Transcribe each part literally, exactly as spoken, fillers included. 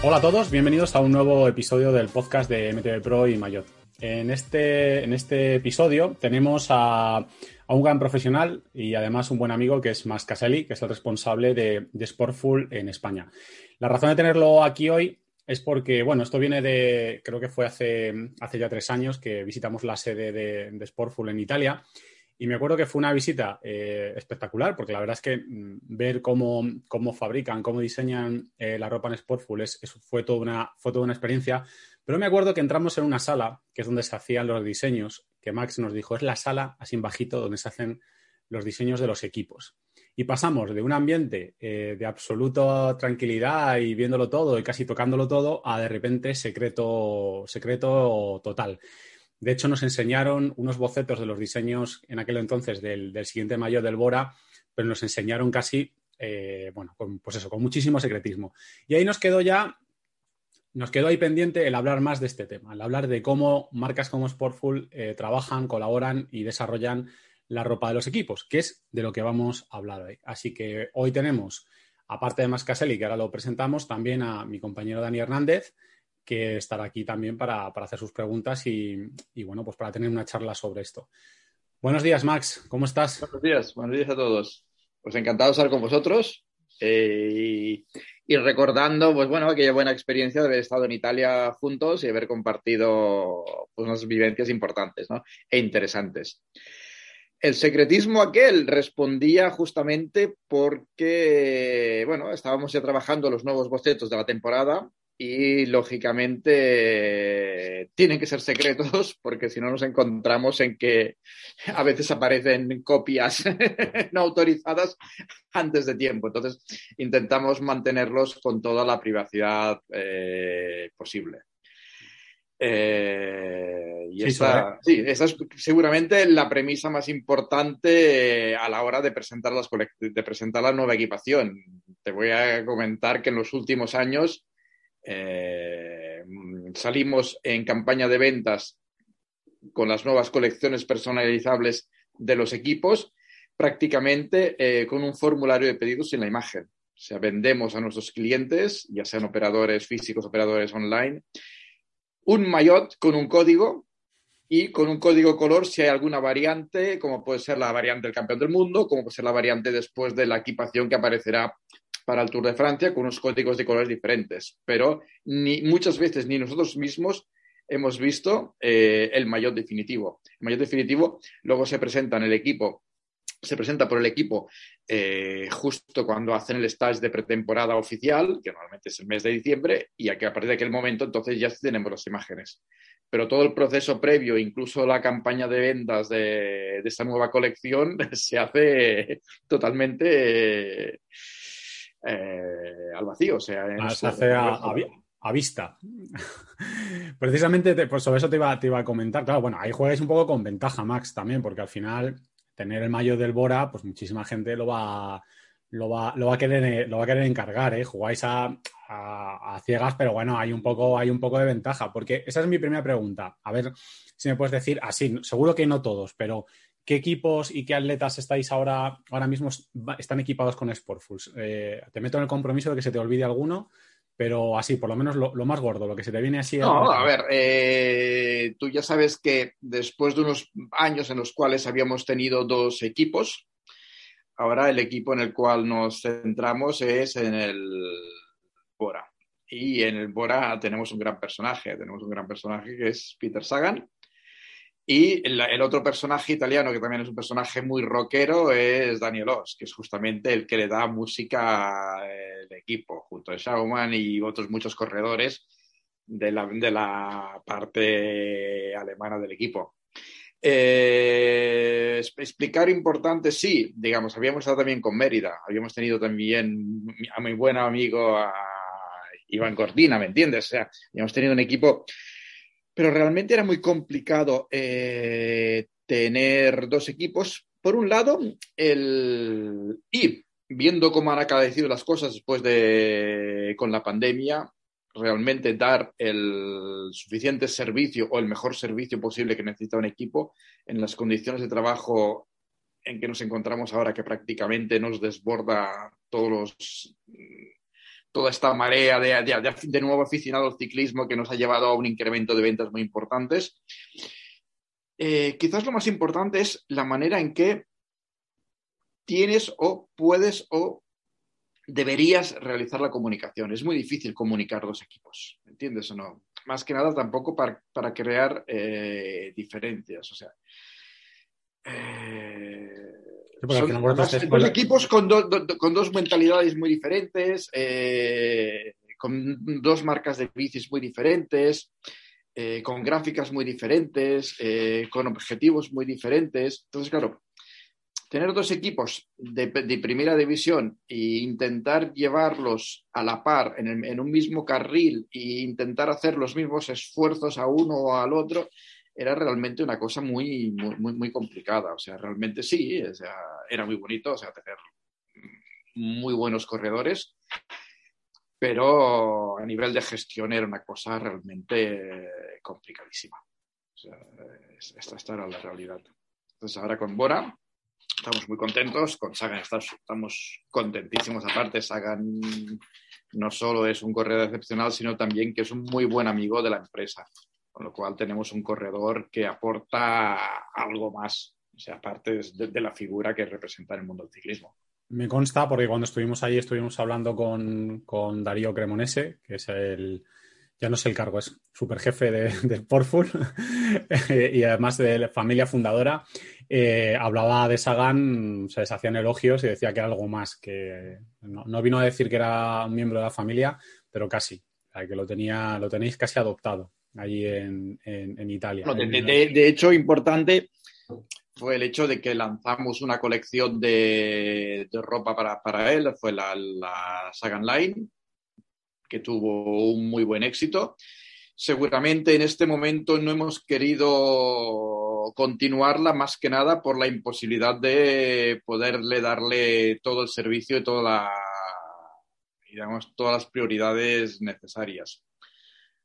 Hola a todos, bienvenidos a un nuevo episodio del podcast de M T B Pro y Maillot. En este, en este episodio tenemos a, a un gran profesional y además un buen amigo que es Max Caselli, que es el responsable de, de Sportful en España. La razón de tenerlo aquí hoy es porque, bueno, esto viene de, creo que fue hace, hace ya tres años que visitamos la sede de, de Sportful en Italia. Y me acuerdo que fue una visita eh, espectacular, porque la verdad es que ver cómo, cómo fabrican, cómo diseñan eh, la ropa en Sportful es, es, fue, toda una, fue toda una experiencia. Pero me acuerdo que entramos en una sala, que es donde se hacían los diseños, que Max nos dijo, es la sala, así en bajito, donde se hacen los diseños de los equipos. Y pasamos de un ambiente eh, de absoluta tranquilidad y viéndolo todo y casi tocándolo todo, a de repente secreto, secreto total. De hecho, nos enseñaron unos bocetos de los diseños en aquel entonces del, del siguiente maillot del Bora, pero nos enseñaron casi, eh, bueno, con, pues eso, con muchísimo secretismo. Y ahí nos quedó ya, nos quedó ahí pendiente el hablar más de este tema, el hablar de cómo marcas como Sportful eh, trabajan, colaboran y desarrollan la ropa de los equipos, que es de lo que vamos a hablar hoy. Así que hoy tenemos, aparte de Max Caselli, que ahora lo presentamos, también a mi compañero Dani Hernández, que estará aquí también para, para hacer sus preguntas y, y, bueno, pues para tener una charla sobre esto. Buenos días, Max. ¿Cómo estás? Buenos días. Buenos días a todos. Pues encantado de estar con vosotros eh, y, y recordando, pues bueno, aquella buena experiencia de haber estado en Italia juntos y haber compartido pues, unas vivencias importantes, ¿no? E interesantes. El secretismo aquel respondía justamente porque, bueno, estábamos ya trabajando los nuevos bocetos de la temporada y, lógicamente, eh, tienen que ser secretos porque si no nos encontramos en que a veces aparecen copias no autorizadas antes de tiempo. Entonces, intentamos mantenerlos con toda la privacidad eh, posible. Eh, y sí, esa, sí, esa es seguramente la premisa más importante a la hora de presentar, las colect- de presentar la nueva equipación. Te voy a comentar que en los últimos años Eh, salimos en campaña de ventas con las nuevas colecciones personalizables de los equipos prácticamente eh, con un formulario de pedidos sin la imagen. O sea, vendemos a nuestros clientes, ya sean operadores físicos, operadores online, un maillot con un código y con un código color si hay alguna variante, como puede ser la variante del campeón del mundo, como puede ser la variante después de la equipación que aparecerá para el Tour de Francia con unos códigos de colores diferentes, pero ni, muchas veces ni nosotros mismos hemos visto eh, el maillot definitivo. El maillot definitivo luego se presenta en el equipo, se presenta por el equipo eh, justo cuando hacen el stage de pretemporada oficial, que normalmente es el mes de diciembre, y a partir de aquel momento entonces ya tenemos las imágenes. Pero todo el proceso previo, incluso la campaña de ventas de, de esta nueva colección, se hace totalmente Eh, Eh, al vacío, o sea, en se hace a, a, a vista. Precisamente te, pues sobre eso te iba, te iba a comentar. Claro, bueno, ahí juegas un poco con ventaja, Max, también, porque al final tener el maillot del Bora, pues muchísima gente lo va, lo va, lo va a querer, lo va a querer encargar, ¿eh? Jugáis a, a, a ciegas, pero bueno, hay un poco, hay un poco de ventaja, porque esa es mi primera pregunta. A ver si me puedes decir, así, ah, seguro que no todos, pero ¿qué equipos y qué atletas estáis ahora, ahora mismo están equipados con Sportful? Eh, te meto en el compromiso de que se te olvide alguno, pero así, por lo menos lo, lo más gordo, lo que se te viene así. No, a, a ver, eh, tú ya sabes que después de unos años en los cuales habíamos tenido dos equipos, ahora el equipo en el cual nos centramos es en el Bora. Y en el Bora tenemos un gran personaje, tenemos un gran personaje que es Peter Sagan. Y el otro personaje italiano, que también es un personaje muy rockero, es Daniel Oss, que es justamente el que le da música al equipo, junto a Schaumann y otros muchos corredores de la, de la parte alemana del equipo. Eh, explicar importante, sí, digamos, habíamos estado también con Mérida, habíamos tenido también a mi buen amigo a Iván Cortina, ¿me entiendes? O sea, habíamos tenido un equipo, pero realmente era muy complicado eh, tener dos equipos. Por un lado, el y viendo cómo han acaecido las cosas después de con la pandemia, realmente dar el suficiente servicio o el mejor servicio posible que necesita un equipo en las condiciones de trabajo en que nos encontramos ahora, que prácticamente nos desborda todos los, toda esta marea de, de, de nuevo aficionado al ciclismo que nos ha llevado a un incremento de ventas muy importantes. Eh, quizás lo más importante es la manera en que tienes o puedes o deberías realizar la comunicación. Es muy difícil comunicar dos equipos, ¿entiendes o no? Más que nada tampoco para, para crear eh, diferencias, o sea... Eh, sí, son no dos, dos equipos con, do, do, con dos mentalidades muy diferentes, eh, con dos marcas de bicis muy diferentes, eh, con gráficas muy diferentes, eh, con objetivos muy diferentes. Entonces, claro... Tener dos equipos de, de primera división e intentar llevarlos a la par en, el, en un mismo carril e intentar hacer los mismos esfuerzos a uno o al otro era realmente una cosa muy, muy, muy, muy complicada. O sea, realmente sí, o sea, era muy bonito, o sea, tener muy buenos corredores, pero a nivel de gestión era una cosa realmente complicadísima. O sea, esta, esta era la realidad. Entonces, ahora con Bora... Estamos muy contentos con Sagan, estamos contentísimos. Aparte, Sagan no solo es un corredor excepcional, sino también que es un muy buen amigo de la empresa, con lo cual tenemos un corredor que aporta algo más, o sea, aparte de, de la figura que representa en el mundo del ciclismo. Me consta, porque cuando estuvimos ahí estuvimos hablando con, con Darío Cremonese, que es el... Ya no sé el cargo, es superjefe de, de Sportful y además de la familia fundadora. Eh, hablaba de Sagan, o sea, se hacían elogios y decía que era algo más, que no, no vino a decir que era un miembro de la familia, pero casi, que lo tenía, lo tenéis casi adoptado allí en, en, en Italia. No, de, de, de hecho, importante fue el hecho de que lanzamos una colección de, de ropa para, para él, fue la, la Saga Online, que tuvo un muy buen éxito. Seguramente en este momento no hemos querido continuarla más que nada por la imposibilidad de poderle darle todo el servicio y toda la, digamos, todas las prioridades necesarias.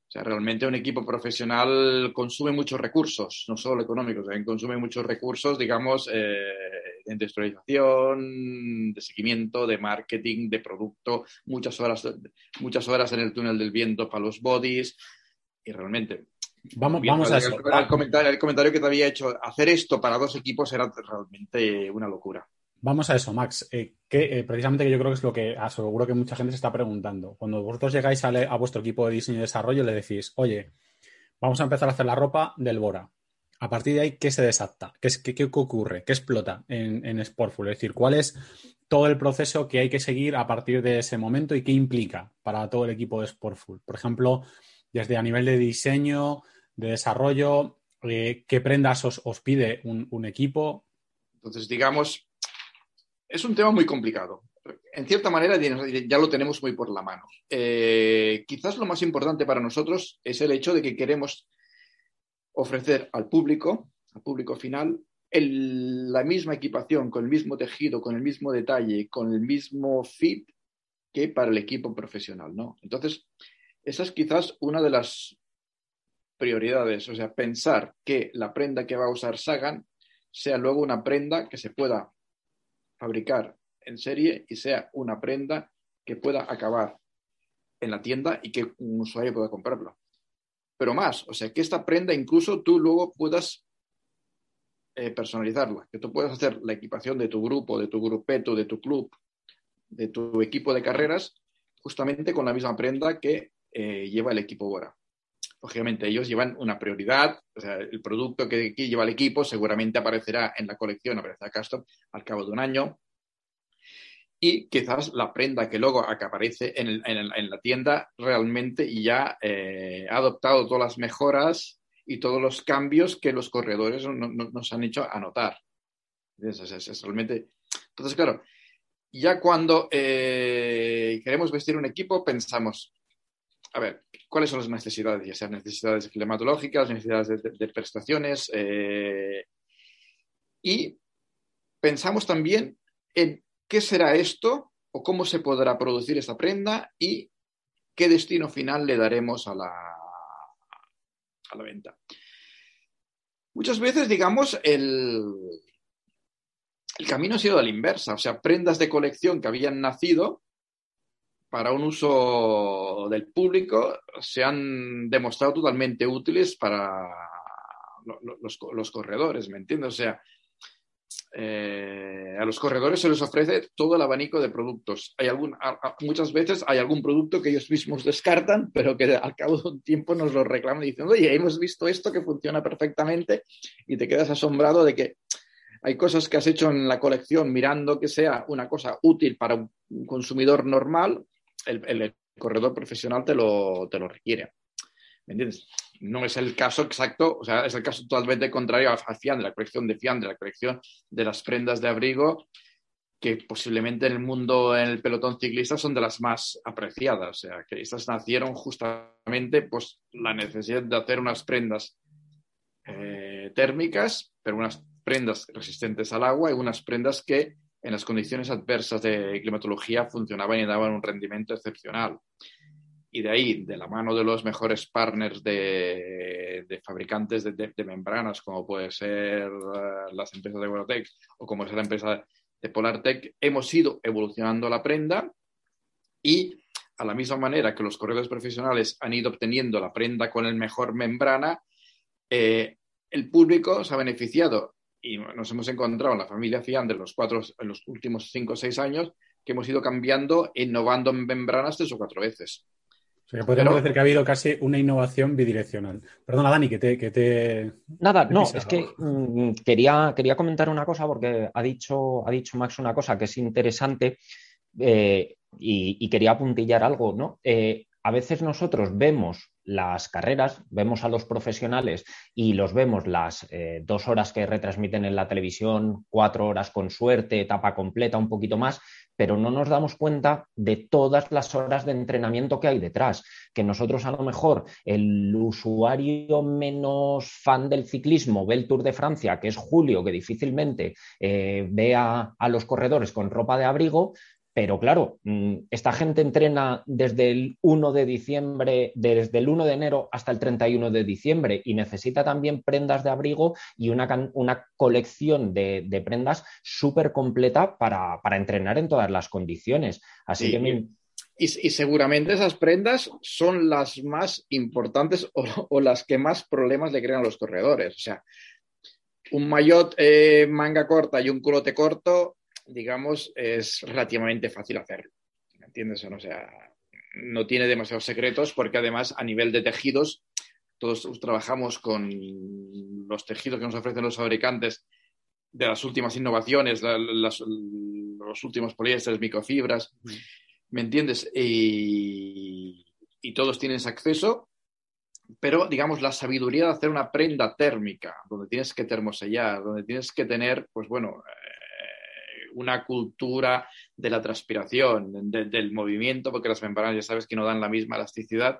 O sea, realmente un equipo profesional consume muchos recursos, no solo económicos, también consume muchos recursos, digamos, eh, de industrialización, de seguimiento, de marketing, de producto, muchas horas, muchas horas en el túnel del viento para los bodies. Y realmente... Vamos, vamos a eso. El, el, comentario, el comentario que te había hecho, hacer esto para dos equipos era realmente una locura. Vamos a eso, Max. Eh, que eh, precisamente que yo creo que es lo que aseguro que mucha gente se está preguntando. Cuando vosotros llegáis a, le, a vuestro equipo de diseño y desarrollo, le decís, oye, vamos a empezar a hacer la ropa del Bora. A partir de ahí, ¿qué se desata? ¿Qué, qué, qué ocurre? ¿Qué explota en, en Sportful? Es decir, ¿cuál es todo el proceso que hay que seguir a partir de ese momento y qué implica para todo el equipo de Sportful? Por ejemplo, desde a nivel de diseño, de desarrollo, eh, ¿qué prendas os, os pide un, un equipo? Entonces, digamos, es un tema muy complicado. En cierta manera ya lo tenemos muy por la mano. Eh, quizás lo más importante para nosotros es el hecho de que queremos ofrecer al público, al público final, el, la misma equipación, con el mismo tejido, con el mismo detalle, con el mismo fit que para el equipo profesional, ¿no? Entonces, esa es quizás una de las prioridades, o sea, pensar que la prenda que va a usar Sagan sea luego una prenda que se pueda fabricar en serie y sea una prenda que pueda acabar en la tienda y que un usuario pueda comprarlo. Pero más, o sea, que esta prenda incluso tú luego puedas eh, personalizarla, que tú puedas hacer la equipación de tu grupo, de tu grupeto, de tu club, de tu equipo de carreras, justamente con la misma prenda que eh, lleva el equipo Bora. Lógicamente, ellos llevan una prioridad, o sea, el producto que, que lleva el equipo seguramente aparecerá en la colección, aparecerá custom al cabo de un año. Y quizás la prenda que luego aparece en, el, en, el, en la tienda realmente ya eh, ha adoptado todas las mejoras y todos los cambios que los corredores no, no, nos han hecho anotar. Es, es, es realmente... Entonces, claro, ya cuando eh, queremos vestir un equipo, pensamos, a ver, ¿cuáles son las necesidades? Ya sean necesidades climatológicas, necesidades de, de, de prestaciones. Eh, y pensamos también en qué será esto o cómo se podrá producir esta prenda y qué destino final le daremos a la, a la venta. Muchas veces, digamos, el... El camino ha sido a la inversa, o sea, prendas de colección que habían nacido para un uso del público se han demostrado totalmente útiles para los, los corredores, ¿me entiendes? O sea, eh, a los corredores se les ofrece todo el abanico de productos. Hay algún, muchas veces hay algún producto que ellos mismos descartan, pero que al cabo de un tiempo nos lo reclaman diciendo, oye, hemos visto esto que funciona perfectamente, y te quedas asombrado de que hay cosas que has hecho en la colección mirando que sea una cosa útil para un consumidor normal, el, el, el corredor profesional te lo, te lo requiere. ¿Me entiendes? No es el caso exacto, o sea, es el caso totalmente contrario a, a Fiandre, la colección de Fiandre, la colección de las prendas de abrigo que posiblemente en el mundo, en el pelotón ciclista, son de las más apreciadas. O sea, que estas nacieron justamente pues la necesidad de hacer unas prendas eh, térmicas, pero unas prendas resistentes al agua y unas prendas que en las condiciones adversas de climatología funcionaban y daban un rendimiento excepcional. Y de ahí, de la mano de los mejores partners de, de fabricantes de, de, de membranas, como puede ser uh, las empresas de Gore-Tex o como es la empresa de Polartec, hemos ido evolucionando la prenda y a la misma manera que los corredores profesionales han ido obteniendo la prenda con el mejor membrana, eh, el público se ha beneficiado. Y nos hemos encontrado en la familia Fiandre en los, cuatro, en los últimos cinco o seis años que hemos ido cambiando, innovando en membranas tres o cuatro veces. O sea, que podríamos Pero... decir que ha habido casi una innovación bidireccional. Perdona, Dani, que te... Que te... Nada, te no, pisas, es que mm, quería, quería comentar una cosa porque ha dicho, ha dicho Max una cosa que es interesante eh, y, y quería apuntillar algo, ¿no? Eh, a veces nosotros vemos las carreras, vemos a los profesionales y los vemos las eh, dos horas que retransmiten en la televisión, cuatro horas con suerte, etapa completa, un poquito más, pero no nos damos cuenta de todas las horas de entrenamiento que hay detrás, que nosotros a lo mejor el usuario menos fan del ciclismo ve el Tour de Francia, que es julio, que difícilmente eh, ve a, a los corredores con ropa de abrigo. Pero claro, esta gente entrena desde el primero de diciembre, desde el primero de enero hasta el treinta y uno de diciembre y necesita también prendas de abrigo y una, una colección de, de prendas súper completa para, para entrenar en todas las condiciones. Así sí, que mi... y, y seguramente esas prendas son las más importantes o, o las que más problemas le crean a los corredores. O sea, un maillot eh, manga corta y un culote corto, digamos, es relativamente fácil hacerlo, ¿me entiendes? O sea, no tiene demasiados secretos porque además a nivel de tejidos, todos trabajamos con los tejidos que nos ofrecen los fabricantes de las últimas innovaciones, las, los últimos poliésteres, microfibras, ¿me entiendes? Y, y todos tienes acceso, pero digamos la sabiduría de hacer una prenda térmica, donde tienes que termosellar, donde tienes que tener, pues bueno... una cultura de la transpiración, de, del movimiento, porque las membranas ya sabes que no dan la misma elasticidad,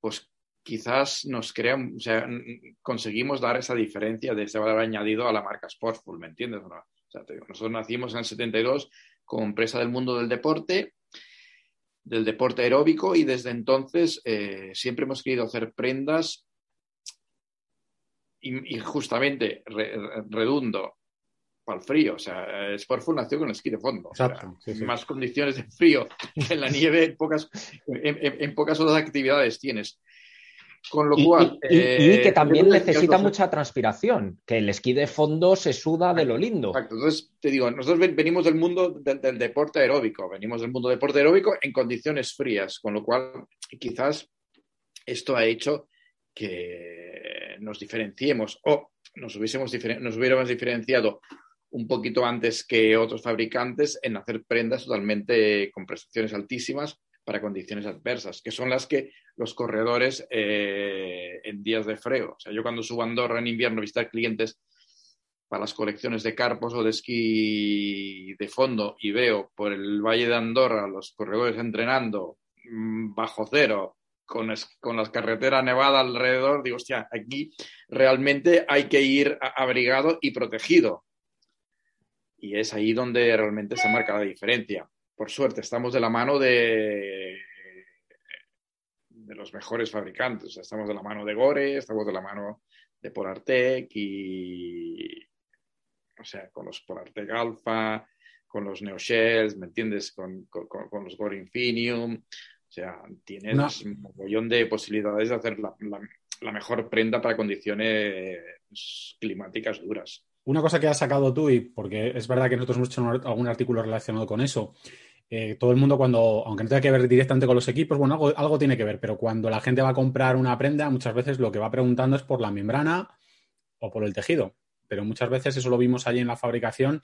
pues quizás nos crean, o sea, conseguimos dar esa diferencia de ese valor añadido a la marca Sportful, ¿me entiendes? O sea, te digo, nosotros nacimos en el setenta y dos como empresa del mundo del deporte, del deporte aeróbico, y desde entonces eh, siempre hemos querido hacer prendas y, y justamente re, redundo, al frío, o sea, Sportful nació con el esquí de fondo. Exacto, o sea, sí, sí. Más condiciones de frío que en la nieve, en pocas, en, en, en pocas otras actividades tienes. Con lo y, cual... Y, eh, y, y que también necesita los... mucha transpiración, que el esquí de fondo se suda de lo lindo. Exacto, entonces te digo, nosotros venimos del mundo del, del deporte aeróbico, venimos del mundo del deporte aeróbico en condiciones frías, con lo cual quizás esto ha hecho que nos diferenciemos o nos hubiésemos diferen- nos hubiéramos diferenciado un poquito antes que otros fabricantes en hacer prendas totalmente con prestaciones altísimas para condiciones adversas, que son las que los corredores eh, en días de freo. O sea, yo cuando subo a Andorra en invierno a visitar clientes para las colecciones de carpos o de esquí de fondo y veo por el Valle de Andorra los corredores entrenando bajo cero, con, es, con las carreteras nevadas alrededor, digo, hostia, aquí realmente hay que ir abrigado y protegido. Y es ahí donde realmente se marca la diferencia. Por suerte, estamos de la mano de, de los mejores fabricantes. O sea, estamos de la mano de Gore, estamos de la mano de Polartec y... O sea, con los Polartec Alpha, con los Neoshells, ¿me entiendes? Con, con, con los Gore Infinium. O sea, tienes no. un montón de posibilidades de hacer la, la, la mejor prenda para condiciones climáticas duras. Una cosa que has sacado tú, y porque es verdad que nosotros hemos hecho un, algún artículo relacionado con eso, eh, todo el mundo cuando, aunque no tenga que ver directamente con los equipos, bueno, algo, algo tiene que ver, pero cuando la gente va a comprar una prenda, muchas veces lo que va preguntando es por la membrana o por el tejido, pero muchas veces eso lo vimos allí en la fabricación,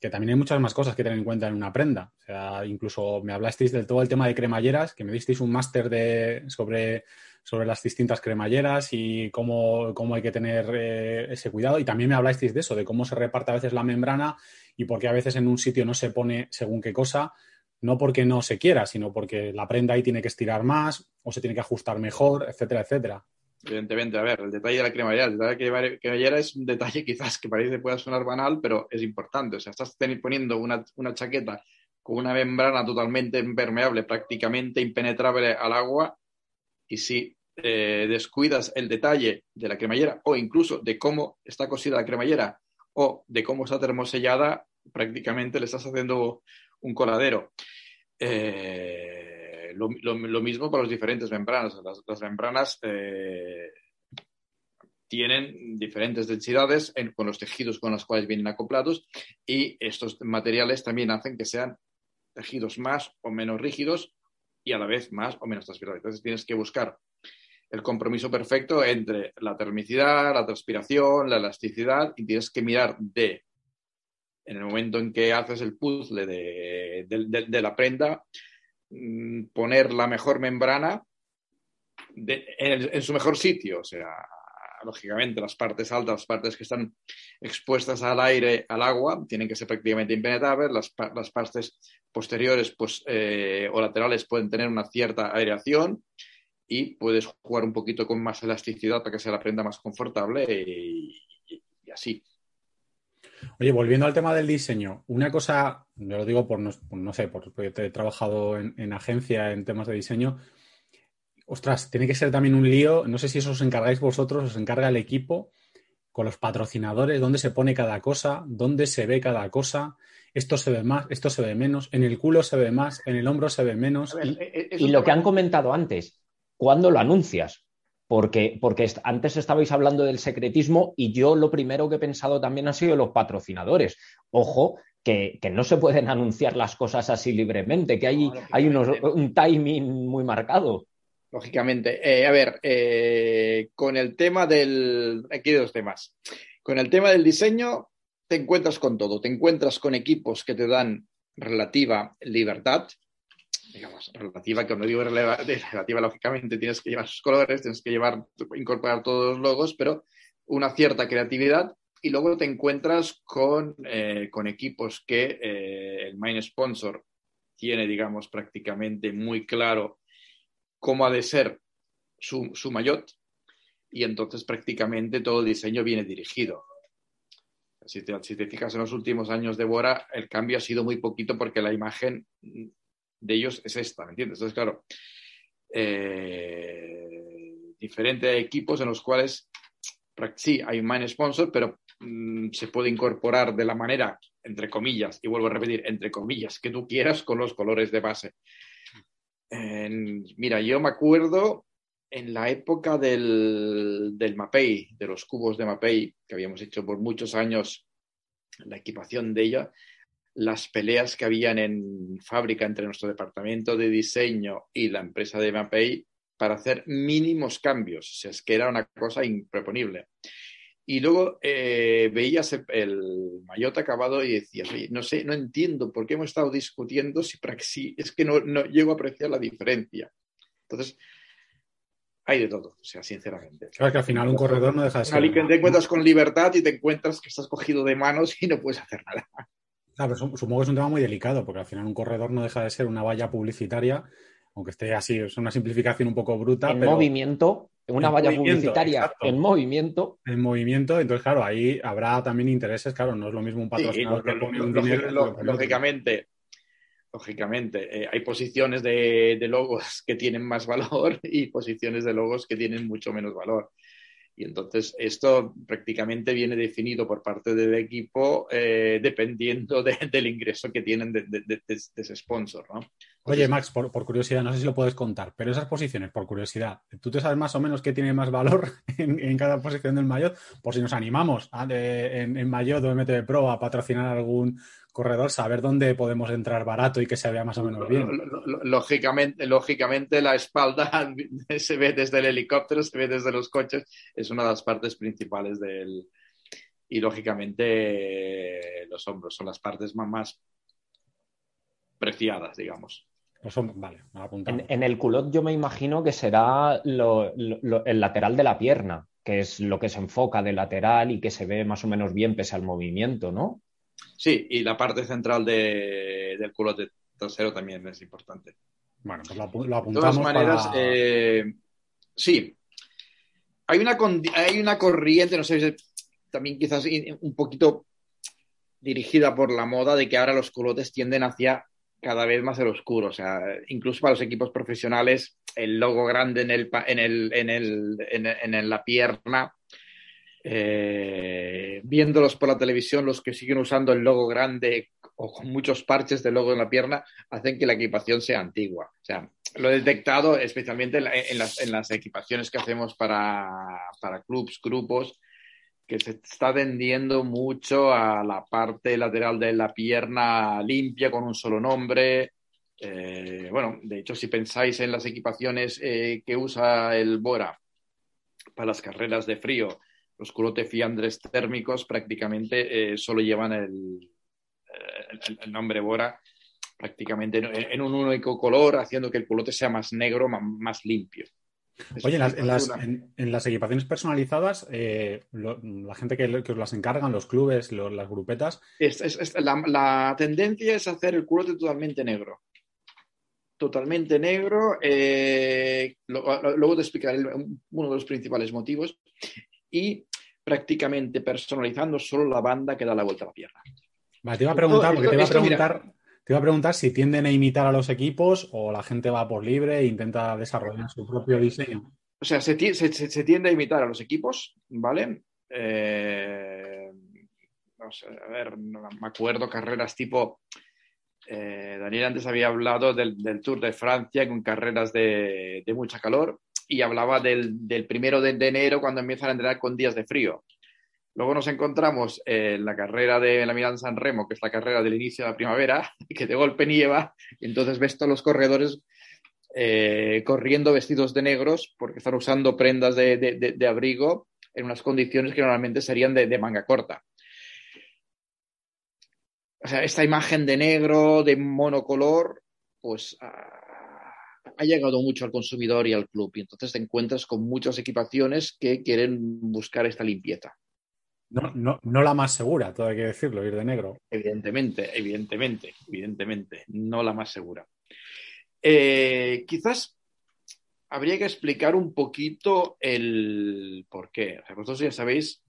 que también hay muchas más cosas que tener en cuenta en una prenda. O sea, incluso me hablasteis del todo el tema de cremalleras, que me disteis un máster de sobre, sobre las distintas cremalleras y cómo, cómo hay que tener eh, ese cuidado. Y también me hablasteis de eso, de cómo se reparte a veces la membrana y por qué a veces en un sitio no se pone según qué cosa, no porque no se quiera, sino porque la prenda ahí tiene que estirar más o se tiene que ajustar mejor, etcétera, etcétera. Evidentemente, a ver, el detalle de la cremallera, el detalle de la cremallera es un detalle quizás que parece que pueda sonar banal, pero es importante. O sea, estás poniendo una, una chaqueta con una membrana totalmente impermeable, prácticamente impenetrable al agua, y si eh, descuidas el detalle de la cremallera o incluso de cómo está cosida la cremallera o de cómo está termosellada, prácticamente le estás haciendo un coladero. Eh... Lo, lo, lo mismo para las diferentes membranas. Las, las membranas eh, tienen diferentes densidades en, con los tejidos con los cuales vienen acoplados, y estos materiales también hacen que sean tejidos más o menos rígidos y a la vez más o menos transpirables. Entonces tienes que buscar el compromiso perfecto entre la termicidad, la transpiración, la elasticidad, y tienes que mirar de, en el momento en que haces el puzzle de, de, de, de la prenda, poner la mejor membrana de, en, el, en su mejor sitio. O sea, lógicamente las partes altas, las partes que están expuestas al aire, al agua, tienen que ser prácticamente impenetrables. Las, las partes posteriores pues, eh, o laterales pueden tener una cierta aireación y puedes jugar un poquito con más elasticidad para que sea la prenda más confortable y, y, y así. Oye, volviendo al tema del diseño, una cosa, yo lo digo por, no, por, no sé, por, porque he trabajado en, en agencia en temas de diseño, ostras, tiene que ser también un lío, no sé si eso os encargáis vosotros, os encarga el equipo, con los patrocinadores, dónde se pone cada cosa, dónde se ve cada cosa, esto se ve más, esto se ve menos, en el culo se ve más, en el hombro se ve menos. Ver, y, y lo que han comentado antes, ¿cuándo lo anuncias? Porque, porque antes estabais hablando del secretismo y yo lo primero que he pensado también ha sido los patrocinadores. Ojo, que, que no se pueden anunciar las cosas así libremente, que hay, no, hay unos, un timing muy marcado. Lógicamente. Eh, a ver, eh, con el tema del... Aquí hay dos temas. Con el tema del diseño te encuentras con todo. Te encuentras con equipos que te dan relativa libertad. Digamos, relativa, que no digo relativa, lógicamente tienes que llevar sus colores, tienes que llevar, incorporar todos los logos, pero una cierta creatividad, y luego te encuentras con, eh, con equipos que eh, el main sponsor tiene, digamos, prácticamente muy claro cómo ha de ser su, su maillot, y entonces prácticamente todo el diseño viene dirigido. Si te, si te fijas en los últimos años de Bora, el cambio ha sido muy poquito porque la imagen de ellos es esta, ¿me entiendes? Entonces, claro, eh, diferentes equipos en los cuales sí hay un main sponsor, pero mm, se puede incorporar de la manera, entre comillas, y vuelvo a repetir, entre comillas, que tú quieras con los colores de base. En, mira, yo me acuerdo en la época del, del MAPEI, de los cubos de MAPEI, que habíamos hecho por muchos años la equipación de ella, las peleas que habían en fábrica entre nuestro departamento de diseño y la empresa de MAPEI para hacer mínimos cambios. O sea, es que era una cosa improponible. Y luego eh, veías el, el Maillot acabado y decías, oye, no sé, no entiendo por qué hemos estado discutiendo si praxi, es que no, no llego a apreciar la diferencia. Entonces, hay de todo, o sea, sinceramente. Claro que al final un corredor no deja de ser. Al final te encuentras con libertad y te encuentras que estás cogido de manos y no puedes hacer nada. Claro, supongo que es un tema muy delicado, porque al final un corredor no deja de ser una valla publicitaria, aunque esté así, es una simplificación un poco bruta. En pero... movimiento. En una valla publicitaria, exacto. en movimiento. En movimiento, entonces, claro, ahí habrá también intereses, claro, no es lo mismo un patrocinador sí, que pone un dinero. Lo, lógicamente, lógicamente eh, hay posiciones de, de logos que tienen más valor y posiciones de logos que tienen mucho menos valor. Y entonces esto prácticamente viene definido por parte del equipo eh, dependiendo de, del ingreso que tienen de, de, de, de ese sponsor, ¿no? Oye, Max, por, por curiosidad, no sé si lo puedes contar, pero esas posiciones, por curiosidad, ¿tú te sabes más o menos qué tiene más valor en, en cada posición del Maillot? Por si nos animamos a, de, en, en Maillot o M T B Pro a patrocinar algún corredor, saber dónde podemos entrar barato y que se vea más o menos bien. Lógicamente, lógicamente la espalda se ve desde el helicóptero, se ve desde los coches, es una de las partes principales del... Y lógicamente los hombros son las partes más, más preciadas, digamos. Vale, en, en el culot yo me imagino que será lo, lo, el lateral de la pierna, que es lo que se enfoca de lateral y que se ve más o menos bien pese al movimiento, ¿no? Sí, y la parte central de, del culot trasero también es importante. Bueno, pues lo, lo apuntamos. De todas maneras, para... eh, sí, hay una, hay una corriente, no sé, también quizás un poquito dirigida por la moda de que ahora los culotes tienden hacia cada vez más el oscuro, o sea, incluso para los equipos profesionales, el logo grande en el en el en el en, el, en, el, en la pierna, eh, viéndolos por la televisión, los que siguen usando el logo grande o con muchos parches de logo en la pierna hacen que la equipación sea antigua. O sea, lo he detectado especialmente en, la, en, las, en las equipaciones que hacemos para para clubs, grupos, que se está tendiendo mucho a la parte lateral de la pierna limpia con un solo nombre. Eh, bueno, de hecho, si pensáis en las equipaciones eh, que usa el Bora para las carreras de frío, los culotes fiandres térmicos prácticamente eh, solo llevan el, el, el nombre Bora prácticamente en, en un único color, haciendo que el culote sea más negro, más, más limpio. Oye, en las, en, las, en, en las equipaciones personalizadas, eh, lo, la gente que, que os las encargan, los clubes, lo, las grupetas... Es, es, es, la, la tendencia es hacer el culote totalmente negro. Totalmente negro. Eh, lo, lo, luego te explicaré el, uno de los principales motivos. Y prácticamente personalizando solo la banda que da la vuelta a la pierna. Vale, te iba a preguntar, porque te iba a preguntar... Te iba a preguntar si tienden a imitar a los equipos o la gente va por libre e intenta desarrollar su propio diseño. O sea, se, se, se tiende a imitar a los equipos, ¿vale? Eh, no sé, a ver, no me acuerdo carreras tipo... Eh, Daniel antes había hablado del, del Tour de Francia con carreras de, de mucha calor y hablaba del, del primero de, de enero cuando empiezan a entrenar con días de frío. Luego nos encontramos en la carrera de la Miranza en Remo, que es la carrera del inicio de la primavera, que de golpe nieva, y entonces ves todos los corredores eh, corriendo vestidos de negros porque están usando prendas de, de, de, de abrigo en unas condiciones que normalmente serían de, de manga corta. O sea, esta imagen de negro, de monocolor, pues ha, ha llegado mucho al consumidor y al club, y entonces te encuentras con muchas equipaciones que quieren buscar esta limpieza. No, no, no la más segura, todo hay que decirlo, ir de negro. Evidentemente, evidentemente, evidentemente, no la más segura. Eh, quizás habría que explicar un poquito el por qué. O sea, vosotros ya sabéis,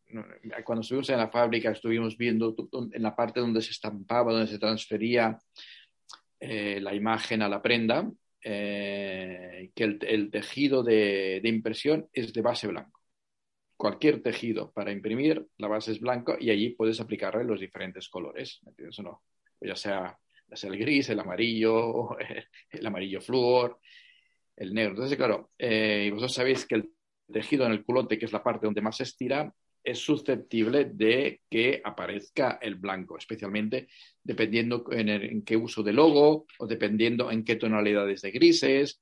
cuando estuvimos en la fábrica, estuvimos viendo en la parte donde se estampaba, donde se transfería eh, la imagen a la prenda, eh, que el, el tejido de, de impresión es de base blanca. Cualquier tejido para imprimir, la base es blanca y allí puedes aplicarle los diferentes colores, ¿me entiendes o no? Ya sea, ya sea el gris, el amarillo, el amarillo flúor, el negro. Entonces, claro, eh, vosotros sabéis que el tejido en el culote, que es la parte donde más se estira, es susceptible de que aparezca el blanco, especialmente dependiendo en, el, en qué uso de logo o dependiendo en qué tonalidades de grises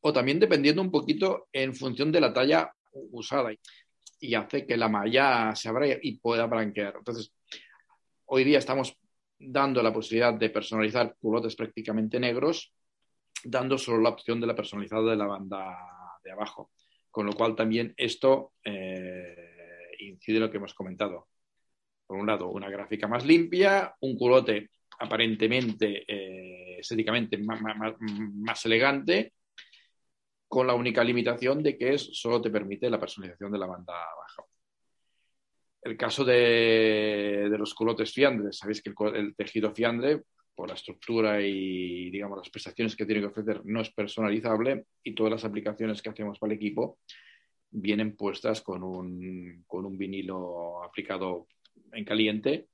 o también dependiendo un poquito en función de la talla usada. y hace que la malla se abra y pueda blanquear. Entonces, hoy día estamos dando la posibilidad de personalizar culotes prácticamente negros, dando solo la opción de la personalizada de la banda de abajo. Con lo cual también esto eh, incide en lo que hemos comentado. Por un lado, una gráfica más limpia, un culote aparentemente, eh, estéticamente más, más, más elegante, con la única limitación de que es, solo te permite la personalización de la banda baja. El caso de, de los culotes fiandres, sabéis que el, el tejido fiandre, por la estructura y digamos las prestaciones que tiene que ofrecer, no es personalizable, y todas las aplicaciones que hacemos para el equipo vienen puestas con un, con un vinilo aplicado en caliente,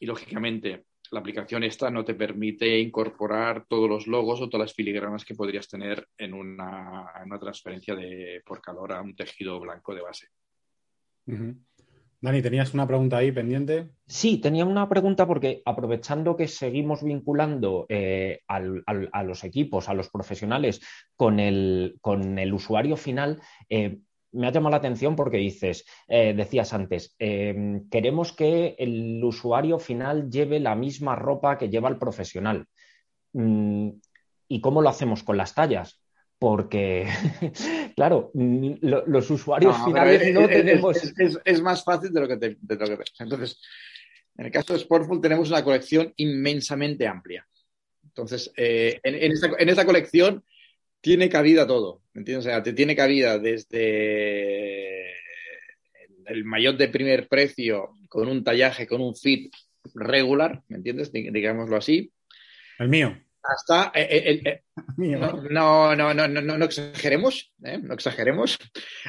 y lógicamente la aplicación esta no te permite incorporar todos los logos o todas las filigranas que podrías tener en una, en una transferencia de, por calor a un tejido blanco de base. Uh-huh. Dani, ¿tenías una pregunta ahí pendiente? Sí, tenía una pregunta porque aprovechando que seguimos vinculando eh, al, al, a los equipos, a los profesionales con el, con el usuario final, eh, me ha llamado la atención porque dices, eh, decías antes, eh, queremos que el usuario final lleve la misma ropa que lleva el profesional. Mm, ¿y cómo lo hacemos con las tallas? Porque, claro, lo, los usuarios no, finales es, no es, tenemos... Es, es, es más fácil de lo que te, de lo que ves. Entonces, en el caso de Sportful tenemos una colección inmensamente amplia. Entonces, eh, en, en, esta, en esta colección... tiene cabida todo, ¿me entiendes? O sea, te tiene cabida desde el maillot de primer precio con un tallaje, con un fit regular, ¿me entiendes? Digámoslo así. El mío. Hasta el, el, el, mío. No, no, no, no, no, no exageremos, ¿eh? No exageremos.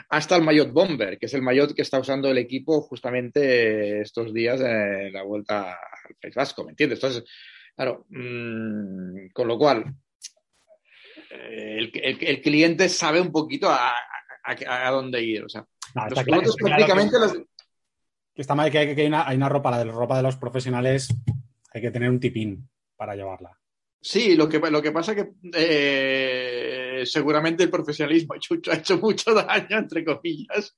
Hasta el maillot bomber, que es el maillot que está usando el equipo justamente estos días en la vuelta al País Vasco, ¿me entiendes? Entonces, claro, mmm, con lo cual. El, el, el cliente sabe un poquito a, a, a dónde ir. O sea, no, está claro, está prácticamente claro que, los... que está mal que hay, que hay, una, hay una ropa, la de la ropa de los profesionales, hay que tener un tipín para llevarla. Sí, lo que, lo que pasa es que eh, seguramente el profesionalismo ha hecho, ha hecho mucho daño, entre comillas,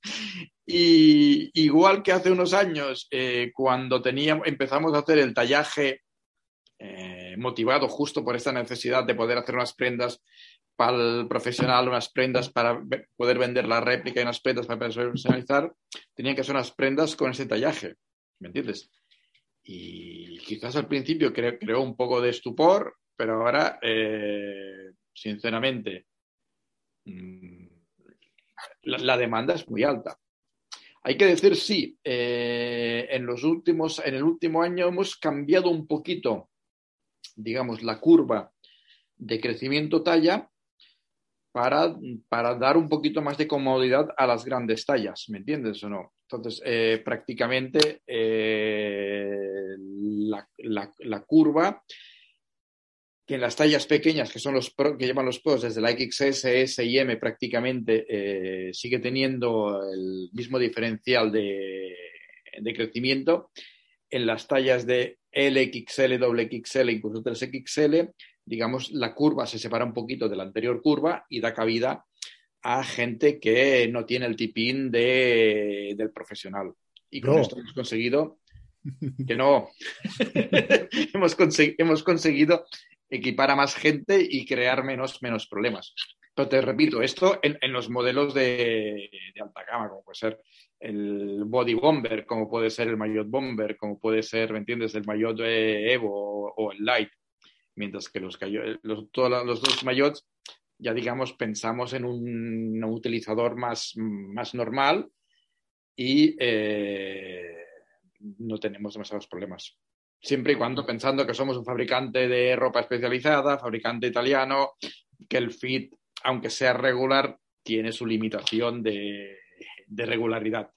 y igual que hace unos años, eh, cuando teníamos, empezamos a hacer el tallaje Eh, motivado justo por esta necesidad de poder hacer unas prendas para el profesional, unas prendas para ve- poder vender la réplica y unas prendas para personalizar, tenían que ser unas prendas con ese tallaje, ¿me entiendes? Y quizás al principio cre- creó un poco de estupor, pero ahora, eh, sinceramente, la-, la demanda es muy alta. Hay que decir, sí, eh, en, los últimos, en el último año hemos cambiado un poquito, digamos, la curva de crecimiento talla para, para dar un poquito más de comodidad a las grandes tallas, ¿me entiendes o no? Entonces, eh, prácticamente eh, la, la, la curva que en las tallas pequeñas, que son los pro, que llevan los pros desde la equis ese, ese y eme, prácticamente eh, sigue teniendo el mismo diferencial de, de crecimiento. En las tallas de ele, equis ele, doble equis ele, incluso tres equis ele, digamos, la curva se separa un poquito de la anterior curva y da cabida a gente que no tiene el tipín de, del profesional. Y con no. esto hemos conseguido que no. hemos, consegui- hemos conseguido equipar a más gente y crear menos, menos problemas. Pero te repito, esto en, en los modelos de, de alta gama, como puede ser el Body Bomber, como puede ser el Maillot Bomber, como puede ser, ¿me entiendes?, el Maillot Evo o, o el Light. Mientras que los, los, todos los dos Maillots, ya digamos, pensamos en un, un utilizador más, más normal y eh, no tenemos demasiados problemas. Siempre y cuando pensando que somos un fabricante de ropa especializada, fabricante italiano, que el fit, aunque sea regular, tiene su limitación de, de regularidad,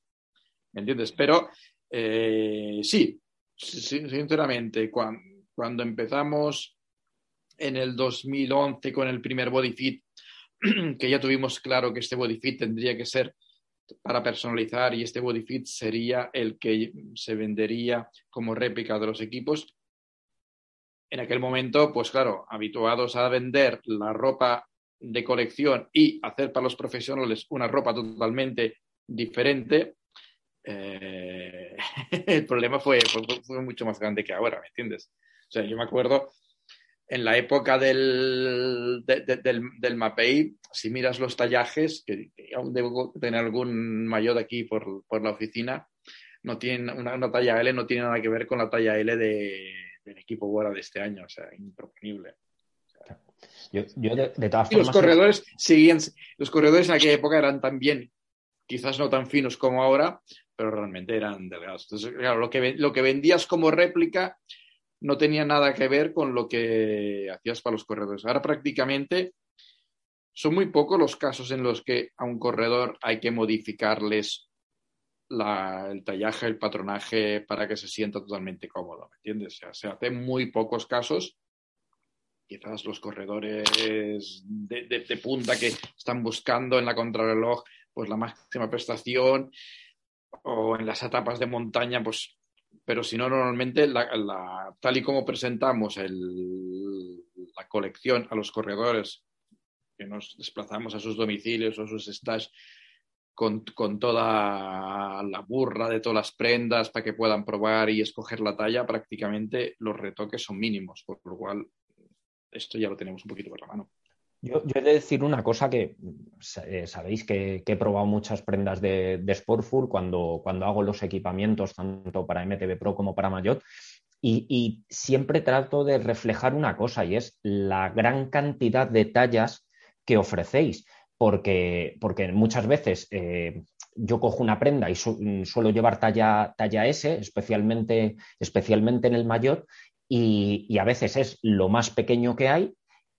¿me entiendes? Pero eh, sí, sinceramente, cuando, cuando empezamos en el dos mil once con el primer Bodyfit, que ya tuvimos claro que este Bodyfit tendría que ser para personalizar y este Bodyfit sería el que se vendería como réplica de los equipos. En aquel momento, pues claro, habituados a vender la ropa de colección y hacer para los profesionales una ropa totalmente diferente, eh, el problema fue, fue, fue mucho más grande que ahora, ¿me entiendes? O sea, yo me acuerdo, en la época del, de, de, del, del MAPEI, si miras los tallajes, que, que aún debo tener algún maillot aquí por, por la oficina, no tienen una, una talla L, no tiene nada que ver con la talla L de, del equipo Bora de este año, o sea, improponible. O sea, yo, yo de, de todas formas, los corredores seguían, los corredores en aquella época eran también, quizás no tan finos como ahora, pero realmente eran delgados. Entonces, claro, lo que, lo que vendías como réplica no tenía nada que ver con lo que hacías para los corredores. Ahora prácticamente son muy pocos los casos en los que a un corredor hay que modificarles la, el tallaje, el patronaje para que se sienta totalmente cómodo, ¿me entiendes? O sea, se hacen muy pocos casos. Quizás los corredores de, de, de punta que están buscando en la contrarreloj pues la máxima prestación o en las etapas de montaña, pues... Pero si no, normalmente, la, la, tal y como presentamos el, la colección a los corredores, que nos desplazamos a sus domicilios o sus stash con, con toda la burra de todas las prendas para que puedan probar y escoger la talla, prácticamente los retoques son mínimos, por lo cual esto ya lo tenemos un poquito por la mano. Yo, yo he de decir una cosa que eh, sabéis que, que he probado muchas prendas de, de Sportful cuando, cuando hago los equipamientos tanto para M T B Pro como para Maillot y, y siempre trato de reflejar una cosa y es la gran cantidad de tallas que ofrecéis porque, porque muchas veces eh, yo cojo una prenda y su, suelo llevar talla, talla S, especialmente, especialmente en el Maillot y, y a veces es lo más pequeño que hay.